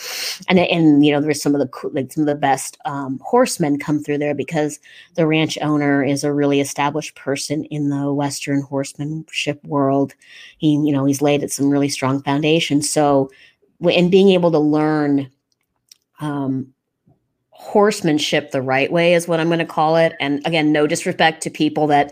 and there's some of the best horsemen come through there, because the ranch owner is a really established person in the Western horsemanship world. He he's laid at some really strong foundations. So, and being able to learn horsemanship the right way is what I'm going to call it. And again, no disrespect to people that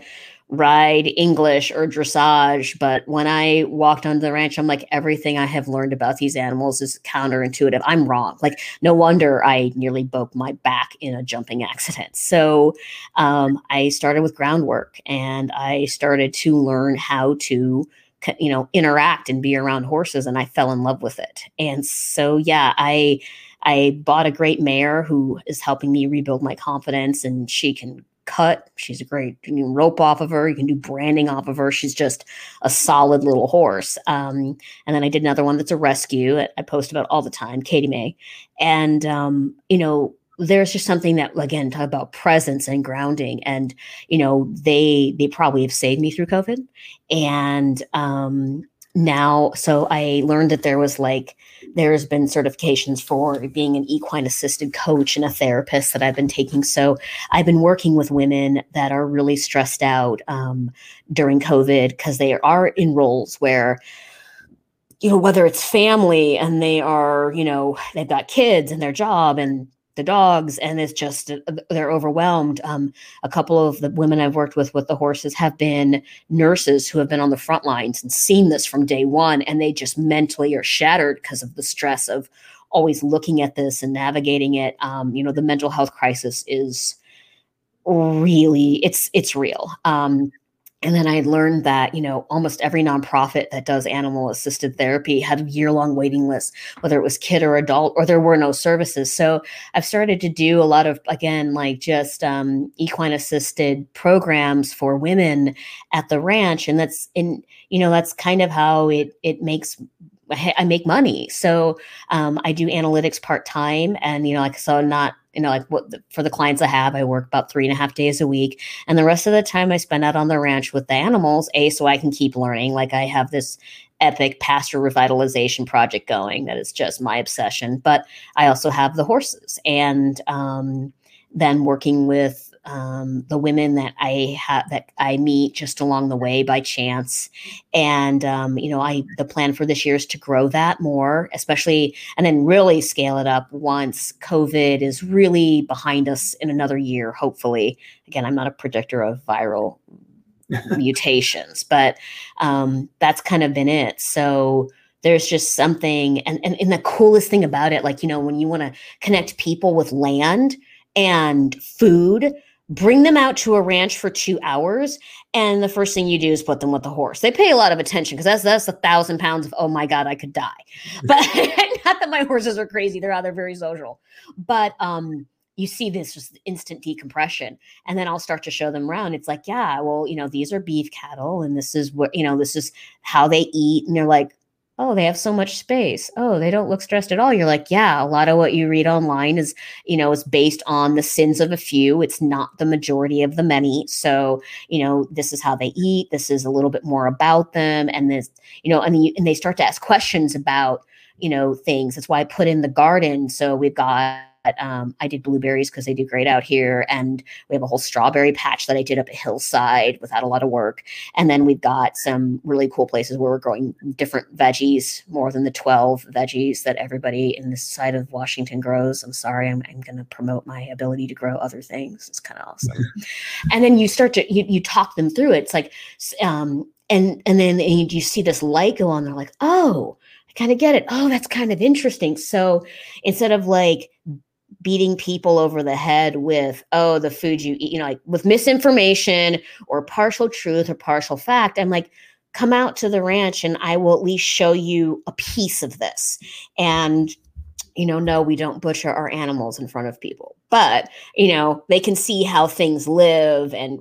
ride English or dressage, but when I walked onto the ranch, I'm like, everything I have learned about these animals is counterintuitive. I'm wrong. Like, no wonder I nearly broke my back in a jumping accident. So I started with groundwork, and I started to learn how to interact and be around horses, and I fell in love with it. And so, I bought a great mare who is helping me rebuild my confidence, and she can cut. She's a great, rope off of her. You can do branding off of her. She's just a solid little horse. And then I did another one that's a rescue that I post about all the time, Katie May. And, there's just something that, again, talk about presence and grounding. And, you know, they probably have saved me through COVID. And now, so I learned that there's been certifications for being an equine assisted coach and a therapist that I've been taking. So I've been working with women that are really stressed out during COVID, because they are in roles where, you know, whether it's family and they are, you know, they've got kids and their job and the dogs, and it's just, they're overwhelmed. A couple of the women I've worked with the horses have been nurses who have been on the front lines and seen this from day one. And they just mentally are shattered because of the stress of always looking at this and navigating it. You know, the mental health crisis is really, it's real. And then I learned that, you know, almost every nonprofit that does animal assisted therapy had year-long waiting lists, whether it was kid or adult, or there were no services. So I've started to do a lot of, again, like just equine assisted programs for women at the ranch. And that's kind of how it makes, I make money. So I do analytics part-time, and, you know, like, so not, you know, like for the clients I have, I work about 3.5 days a week. And the rest of the time I spend out on the ranch with the animals, so I can keep learning. Like, I have this epic pasture revitalization project going that is just my obsession. But I also have the horses, and then working with the women that I meet just along the way by chance. And, you know, the plan for this year is to grow that more, especially, and then really scale it up once COVID is really behind us in another year, hopefully. Again, I'm not a predictor of viral mutations, but, that's kind of been it. So there's just something, and the coolest thing about it, like, you know, when you want to connect people with land and food, bring them out to a ranch for 2 hours, and the first thing you do is put them with the horse. They pay a lot of attention, because that's 1,000 pounds of, oh my God, I could die. But not that my horses are crazy. They're out there very social. But you see this just instant decompression. And then I'll start to show them around. It's like, yeah, well, you know, these are beef cattle, and this is what, you know, this is how they eat. And they're like, oh, they have so much space. Oh, they don't look stressed at all. You're like, yeah, a lot of what you read online is, you know, is based on the sins of a few. It's not the majority of the many. So, you know, this is how they eat. This is a little bit more about them. And this, you know, and they start to ask questions about, you know, things. That's why I put in the garden. So we've got, I did blueberries because they do great out here. And we have a whole strawberry patch that I did up a hillside without a lot of work. And then we've got some really cool places where we're growing different veggies, more than the 12 veggies that everybody in this side of Washington grows. I'm sorry, I'm going to promote my ability to grow other things. It's kind of awesome. And then you start to, you talk them through it. It's like, and then you see this light go on. They're like, oh, I kind of get it. Oh, that's kind of interesting. So instead of like beating people over the head with, oh, the food you eat, you know, like with misinformation or partial truth or partial fact, I'm like, come out to the ranch and I will at least show you a piece of this. And, you know, no, we don't butcher our animals in front of people, but, you know, they can see how things live. And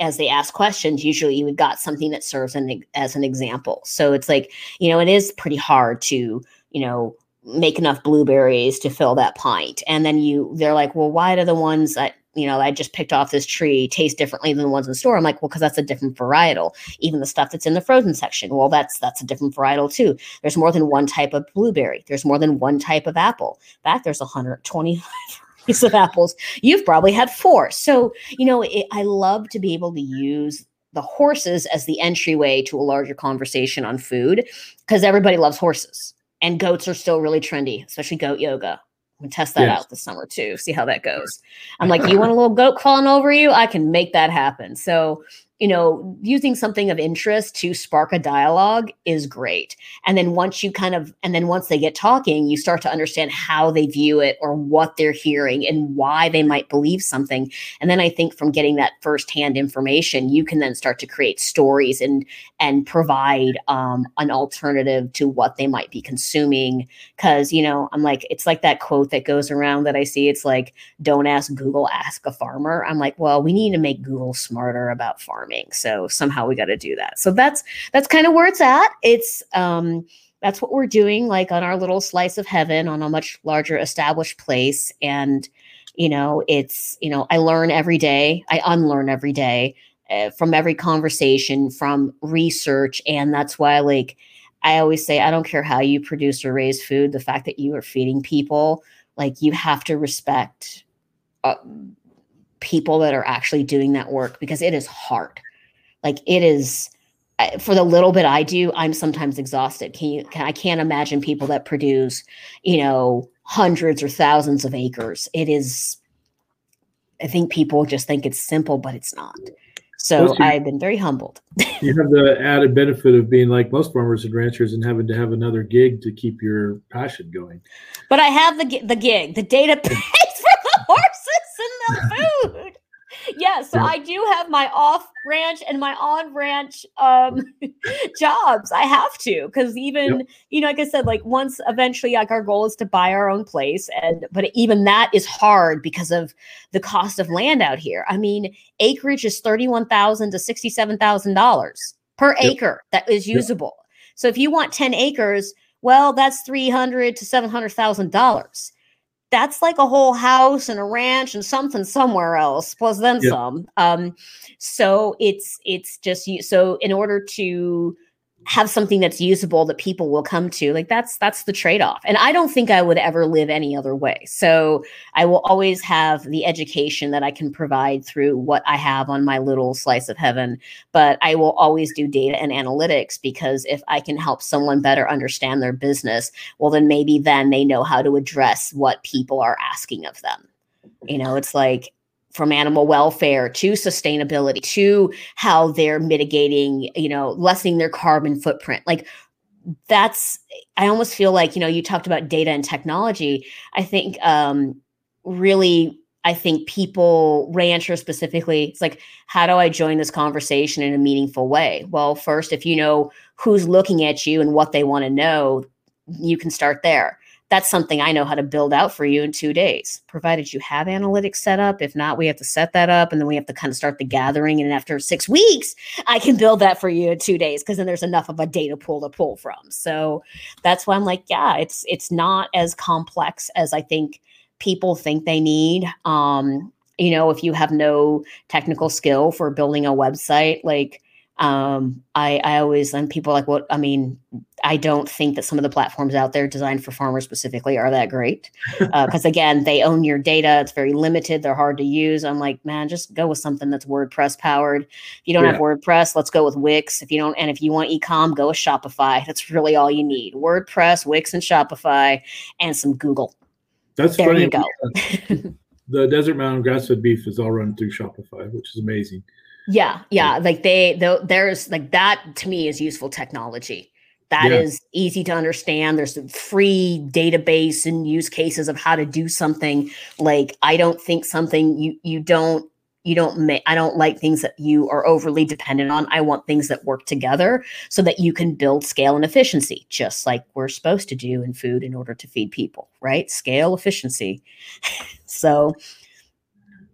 as they ask questions, usually you've got something that serves as an example. So it's like, you know, it is pretty hard to, you know, make enough blueberries to fill that pint. And then they're like, well, why do the ones that, you know, I just picked off this tree taste differently than the ones in the store? I'm like, well, because that's a different varietal. Even the stuff that's in the frozen section, well, that's a different varietal too. There's more than one type of blueberry. There's more than one type of apple. Back there's 125 varieties of apples. You've probably had 4. So, you know, I love to be able to use the horses as the entryway to a larger conversation on food, because everybody loves horses. And goats are still really trendy, especially goat yoga. I'm going to test that out this summer too, see how that goes. I'm like, you want a little goat crawling over you? I can make that happen. So, you know, using something of interest to spark a dialogue is great. And then once they get talking, you start to understand how they view it or what they're hearing and why they might believe something. And then I think from getting that firsthand information, you can then start to create stories and provide an alternative to what they might be consuming. Because, you know, I'm like, it's like that quote that goes around that I see. It's like, don't ask Google, ask a farmer. I'm like, well, we need to make Google smarter about farming. So somehow we got to do that. So that's kind of where it's at. It's that's what we're doing, like on our little slice of heaven on a much larger established place. And, you know, it's, you know, I learn every day. I unlearn every day from every conversation, from research. And that's why, like, I always say, I don't care how you produce or raise food. The fact that you are feeding people, like, you have to respect people that are actually doing that work, because it is hard. Like, it is, for the little bit I do, I'm sometimes exhausted. I can't imagine people that produce, you know, hundreds or thousands of acres. It is, I think people just think it's simple, but it's not. So plus I've been very humbled. You have the added benefit of being like most farmers and ranchers and having to have another gig to keep your passion going. But I have the gig, the data pays for the horses and the food. Yeah, so I do have my off-ranch and my on-ranch jobs. I have to, because even, you know, like I said, like once eventually, like our goal is to buy our own place. But even that is hard because of the cost of land out here. I mean, acreage is $31,000 to $67,000 per acre that is usable. So if you want 10 acres, well, that's $300,000 to $700,000. That's like a whole house and a ranch and something somewhere else, plus then some. So it's just, so in order to have something that's usable that people will come to, like that's the trade-off. And I don't think I would ever live any other way. So I will always have the education that I can provide through what I have on my little slice of heaven, but I will always do data and analytics, because if I can help someone better understand their business, well, then maybe then they know how to address what people are asking of them. You know, it's like, from animal welfare to sustainability to how they're mitigating, you know, lessening their carbon footprint. Like that's, I almost feel like, you know, you talked about data and technology. I think really, I think people, ranchers specifically, it's like, how do I join this conversation in a meaningful way? Well, first, if you know who's looking at you and what they want to know, you can start there. That's something I know how to build out for you in 2 days, provided you have analytics set up. If not, we have to set that up, and then we have to kind of start the gathering. And after 6 weeks, I can build that for you in 2 days, because then there's enough of a data pool to pull from. So that's why I'm like, yeah, it's not as complex as I think people think they need. You know, if you have no technical skill for building a website, like I always, and people are like, what, I mean, I don't think that some of the platforms out there designed for farmers specifically are that great. Cause again, they own your data. It's very limited. They're hard to use. I'm like, man, just go with something that's WordPress powered. If you don't have WordPress, let's go with Wix. If you don't, and if you want e-com, go with Shopify. That's really all you need. WordPress, Wix, and Shopify, and some Google. That's there funny. You go. The Desert Mountain Grass Fed Beef is all run through Shopify, which is amazing. Yeah. Like there's like that to me is useful technology. That is easy to understand. There's a free database and use cases of how to do something. Like, I don't think something I don't like things that you are overly dependent on. I want things that work together so that you can build scale and efficiency, just like we're supposed to do in food in order to feed people, right? Scale, efficiency. So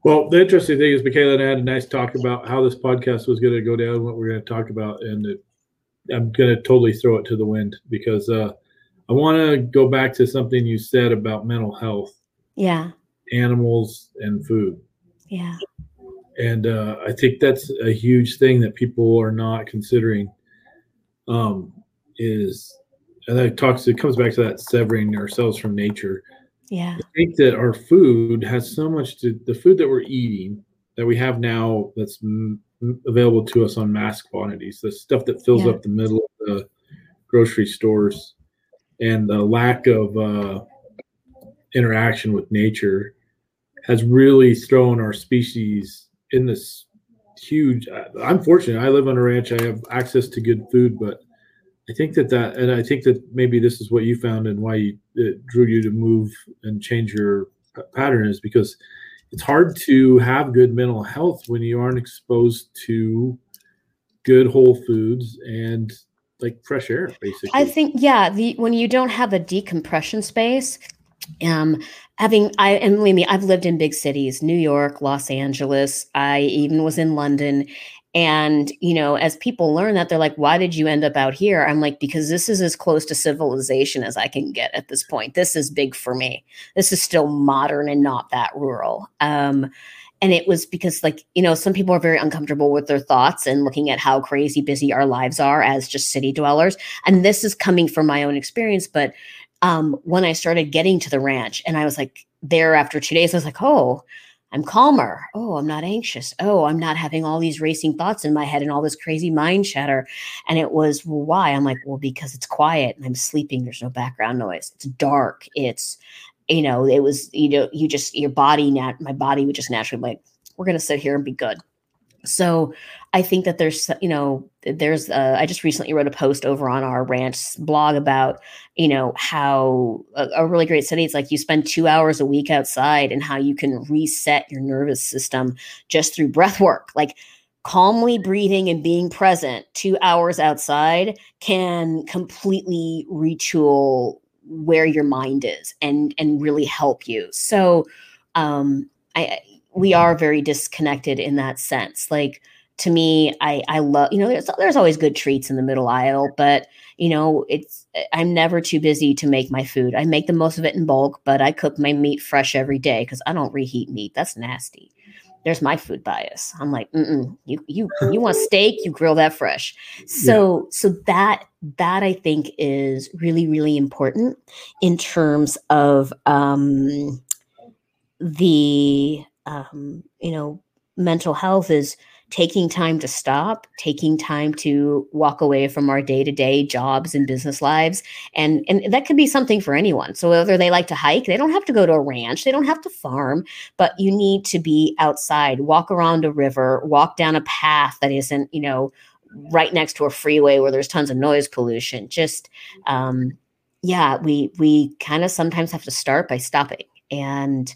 well, the interesting thing is Michaela and I had a nice talk about how this podcast was going to go down, what we're going to talk about, and I'm going to totally throw it to the wind because I want to go back to something you said about mental health, animals, and food. Yeah. And I think that's a huge thing that people are not considering it comes back to that severing ourselves from nature. Yeah, I think that our food has so much to the food that we're eating that we have now that's available to us on mass quantities, the stuff that fills up the middle of the grocery stores, and the lack of interaction with nature has really thrown our species in this huge. I'm fortunate. I live on a ranch. I have access to good food, but I think that, and I think that maybe this is what you found and why it drew you to move and change your pattern, is because it's hard to have good mental health when you aren't exposed to good whole foods and like fresh air, basically. I think, when you don't have a decompression space, and believe me, I've lived in big cities, New York, Los Angeles. I even was in London. And, you know, as people learn that, they're like, why did you end up out here? I'm like, because this is as close to civilization as I can get at this point. This is big for me. This is still modern and not that rural. And it was because, like, you know, some people are very uncomfortable with their thoughts and looking at how crazy busy our lives are as just city dwellers. And this is coming from my own experience. But when I started getting to the ranch and I was like there after 2 days, I was like, oh, I'm calmer. Oh, I'm not anxious. Oh, I'm not having all these racing thoughts in my head and all this crazy mind chatter. And it was, well, why? I'm like, well, because it's quiet and I'm sleeping. There's no background noise. It's dark. It's, you know, it was, you know, you just, your body, my body would just naturally be like, we're going to sit here and be good. So I think that there's, you know, there's, I just recently wrote a post over on our ranch blog about, you know, how a really great city, it's like you spend 2 hours a week outside and how you can reset your nervous system just through breath work, like calmly breathing and being present. 2 hours outside can completely retool where your mind is and really help you. So, we are very disconnected in that sense. Like, to me, I love, you know, there's always good treats in the middle aisle, but, you know, I'm never too busy to make my food. I make the most of it in bulk, but I cook my meat fresh every day because I don't reheat meat. That's nasty. There's my food bias. I'm like, you want steak, you grill that fresh. So, yeah. So that I think is really, really important in terms of, you know, mental health is taking time to stop, taking time to walk away from our day-to-day jobs and business lives. And that could be something for anyone. So whether they like to hike, they don't have to go to a ranch, they don't have to farm, but you need to be outside, walk around a river, walk down a path that isn't, you know, right next to a freeway where there's tons of noise pollution. Just, yeah, we kind of sometimes have to start by stopping. And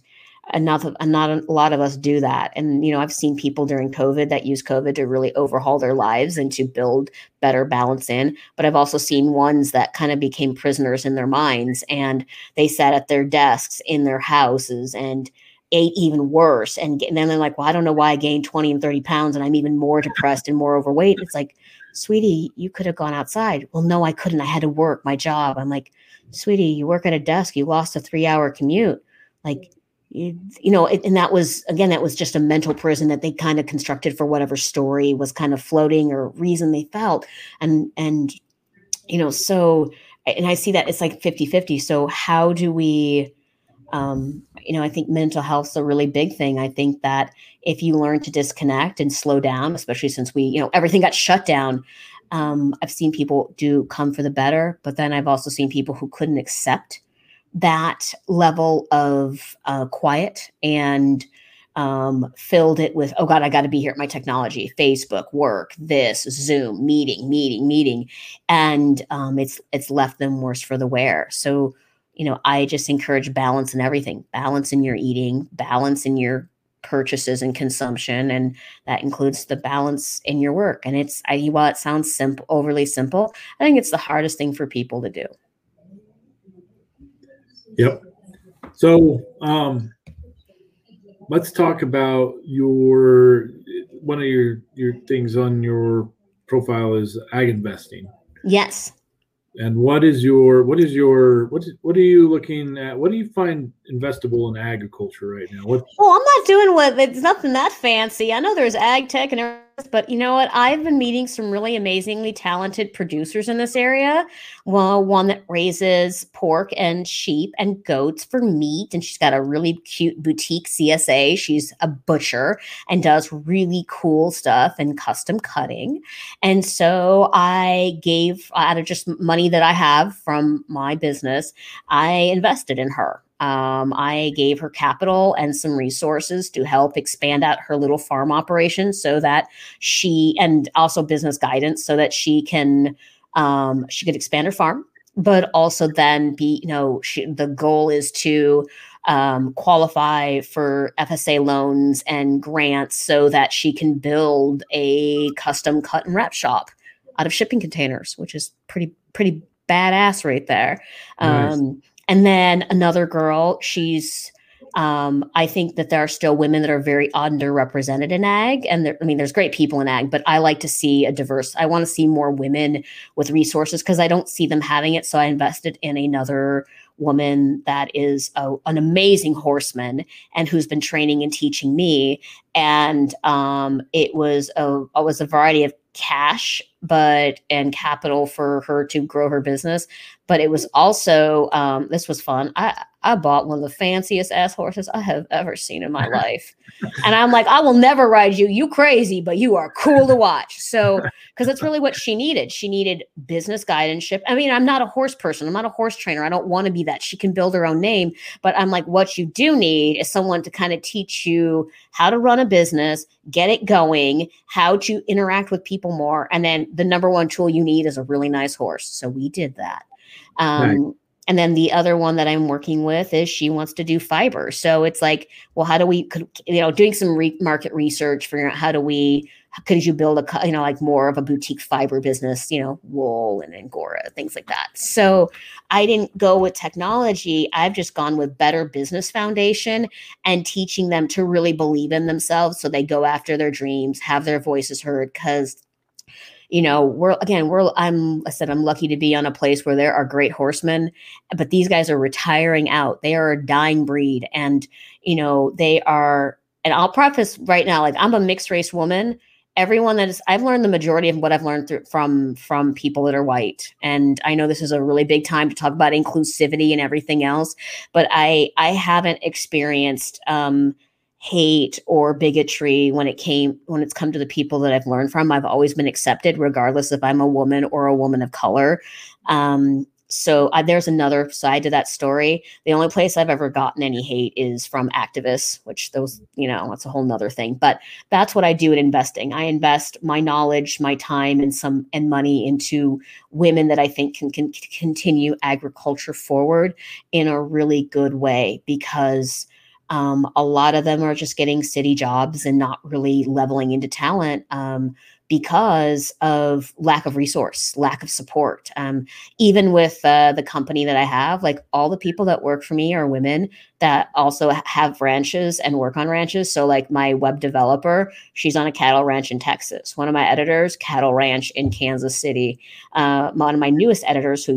not a lot of us do that. And, you know, I've seen people during COVID that use COVID to really overhaul their lives and to build better balance in. But I've also seen ones that kind of became prisoners in their minds and they sat at their desks in their houses and ate even worse. And then they're like, well, I don't know why I gained 20 and 30 pounds and I'm even more depressed and more overweight. It's like, sweetie, you could have gone outside. Well, no, I couldn't. I had to work my job. I'm like, sweetie, you work at a desk. You lost a 3-hour commute. Like, you know, and that was, again, that was just a mental prison that they kind of constructed for whatever story was kind of floating or reason they felt. And, you know, so, and I see that it's like 50-50. So how do we, you know, I think mental health's a really big thing. I think that if you learn to disconnect and slow down, especially since we, you know, everything got shut down, I've seen people do come for the better, but then I've also seen people who couldn't accept that level of quiet and filled it with, oh God, I got to be here at my technology, Facebook, work, this, Zoom, meeting. And it's left them worse for the wear. So, you know, I just encourage balance in everything, balance in your eating, balance in your purchases and consumption. And that includes the balance in your work. And it's, while it sounds simple, overly simple, I think it's the hardest thing for people to do. Yep. So let's talk about one of your things on your profile is ag investing. Yes. And what are you looking at? What do you find investable in agriculture right now? I'm not doing it's nothing that fancy. I know there's ag tech and everything, but you know what? I've been meeting some really amazingly talented producers in this area. Well, one that raises pork and sheep and goats for meat. And she's got a really cute boutique CSA. She's a butcher and does really cool stuff and custom cutting. And so I gave, out of just money that I have from my business, I invested in her. I gave her capital and some resources to help expand out her little farm operation so that she, and also business guidance so that she could expand her farm, but also then be, you know, the goal is to qualify for FSA loans and grants so that she can build a custom cut and wrap shop out of shipping containers, which is pretty badass right there. Nice. And then another girl, she's I think that there are still women that are very underrepresented in ag. And there, I mean, there's great people in ag, but I like to see a diverse, I want to see more women with resources because I don't see them having it. So I invested in another woman that is an amazing horseman and who's been training and teaching me. And it was a variety of cash, and capital for her to grow her business. But it was also, this was fun. I bought one of the fanciest ass horses I have ever seen in my life. And I'm like, I will never ride you. You crazy, but you are cool to watch. So, because that's really what she needed. She needed business guidance. I mean, I'm not a horse person. I'm not a horse trainer. I don't want to be that. She can build her own name. But I'm like, what you do need is someone to kind of teach you how to run a business, get it going, how to interact with people more. And then the number one tool you need is a really nice horse. So we did that. Right. And then the other one that I'm working with is she wants to do fiber. So it's like, well, how do we, doing some market research, figuring out how could you build a, like more of a boutique fiber business, wool and Angora, things like that. So I didn't go with technology. I've just gone with better business foundation and teaching them to really believe in themselves. So they go after their dreams, have their voices heard, because I'm lucky to be on a place where there are great horsemen, but these guys are retiring out. They are a dying breed. And, and I'll preface right now, like I'm a mixed race woman. Everyone I've learned the majority of what I've learned from people that are white. And I know this is a really big time to talk about inclusivity and everything else, but I haven't experienced, hate or bigotry when it's come to the people that I've learned from. I've always been accepted regardless if I'm a woman or a woman of color. So there's another side to that story. The only place I've ever gotten any hate is from activists, which those, that's a whole nother thing, but that's what I do in investing. I invest my knowledge, my time and money into women that I think can continue agriculture forward in a really good way, because a lot of them are just getting city jobs and not really leveling into talent because of lack of resource, lack of support. Even with the company that I have, like all the people that work for me are women that also have ranches and work on ranches. So like my web developer, she's on a cattle ranch in Texas. One of my editors, cattle ranch in Kansas City. One of my newest editors who,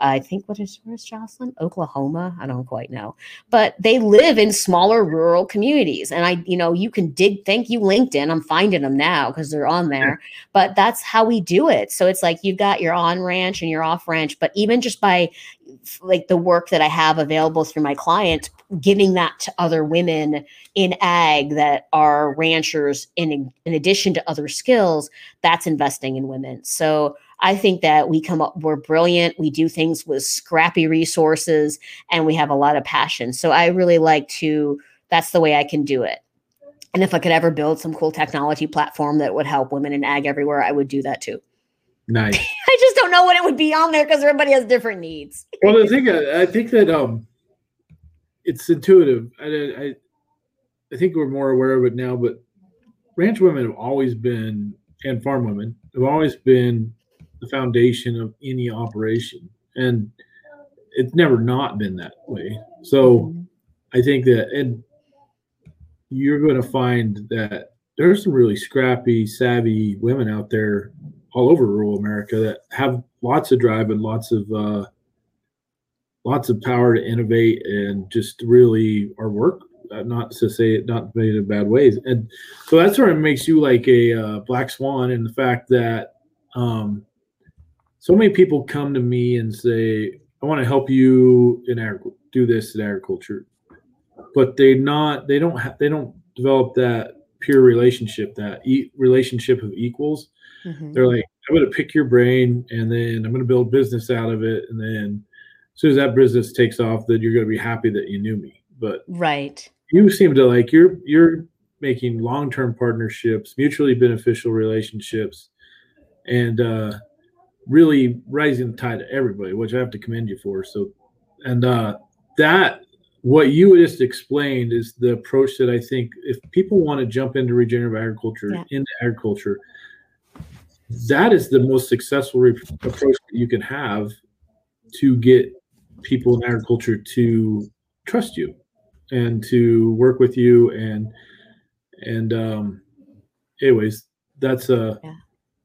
I think, where's Jocelyn? Oklahoma? I don't quite know. But they live in smaller rural communities. And you can dig, thank you, LinkedIn. I'm finding them now because they're on there. But that's how we do it. So it's like you've got your on ranch and your off ranch, but even just by like the work that I have available through my client, giving that to other women in ag that are ranchers in addition to other skills, that's investing in women. So I think that we're brilliant. We do things with scrappy resources and we have a lot of passion. So I really that's the way I can do it. And if I could ever build some cool technology platform that would help women in ag everywhere, I would do that too. Nice. I just don't know what it would be on there because everybody has different needs. Well, the thing I think that it's intuitive. I think we're more aware of it now, but ranch women have always been, and farm women have always been, the foundation of any operation, and it's never not been that way. So I think that, and you're going to find that there's some really scrappy, savvy women out there all over rural America that have lots of drive and lots of power to innovate and just really our work, not to say it, not made in bad ways. And so that's where it makes you like a black swan in the fact that so many people come to me and say, I want to help you do this in agriculture, but they don't develop that peer relationship, that relationship of equals. Mm-hmm. They're like, I'm going to pick your brain and then I'm going to build business out of it. And then as soon as that business takes off, then you're going to be happy that you knew me. But right, you seem to like you're making long-term partnerships, mutually beneficial relationships, and really rising the tide to everybody, which I have to commend you for. So, and that what you just explained is the approach that I think if people want to jump into regenerative agriculture, into agriculture, that is the most successful approach that you can have to get people in agriculture to trust you and to work with you. And anyways, that's that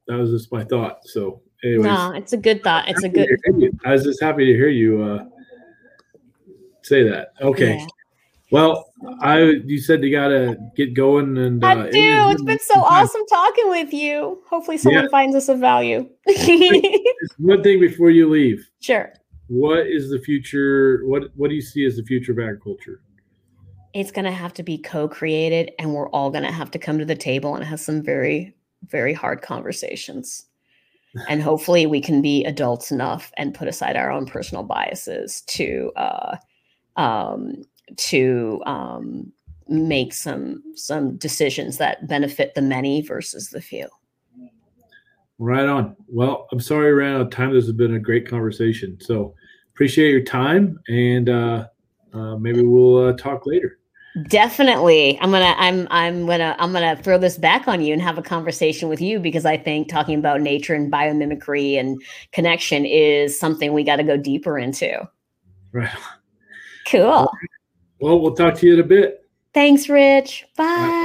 was just my thought. So anyways, no, it's a good thought. It's a good. I was just happy to hear you say that. Okay. Yeah. Well, you said you gotta get going, and I do. It's been so awesome talking with you. Hopefully, someone finds us of value. One thing before you leave. Sure. What is the future? What do you see as the future of agriculture? It's gonna have to be co-created, and we're all gonna have to come to the table and have some very, very hard conversations. And hopefully, we can be adults enough and put aside our own personal biases to make some decisions that benefit the many versus the few. Right on. Well, I'm sorry I ran out of time. This has been a great conversation. So appreciate your time, and maybe we'll talk later. Definitely. I'm gonna throw this back on you and have a conversation with you, because I think talking about nature and biomimicry and connection is something we got to go deeper into. Right on. Cool. Well, we'll talk to you in a bit. Thanks, Rich. Bye.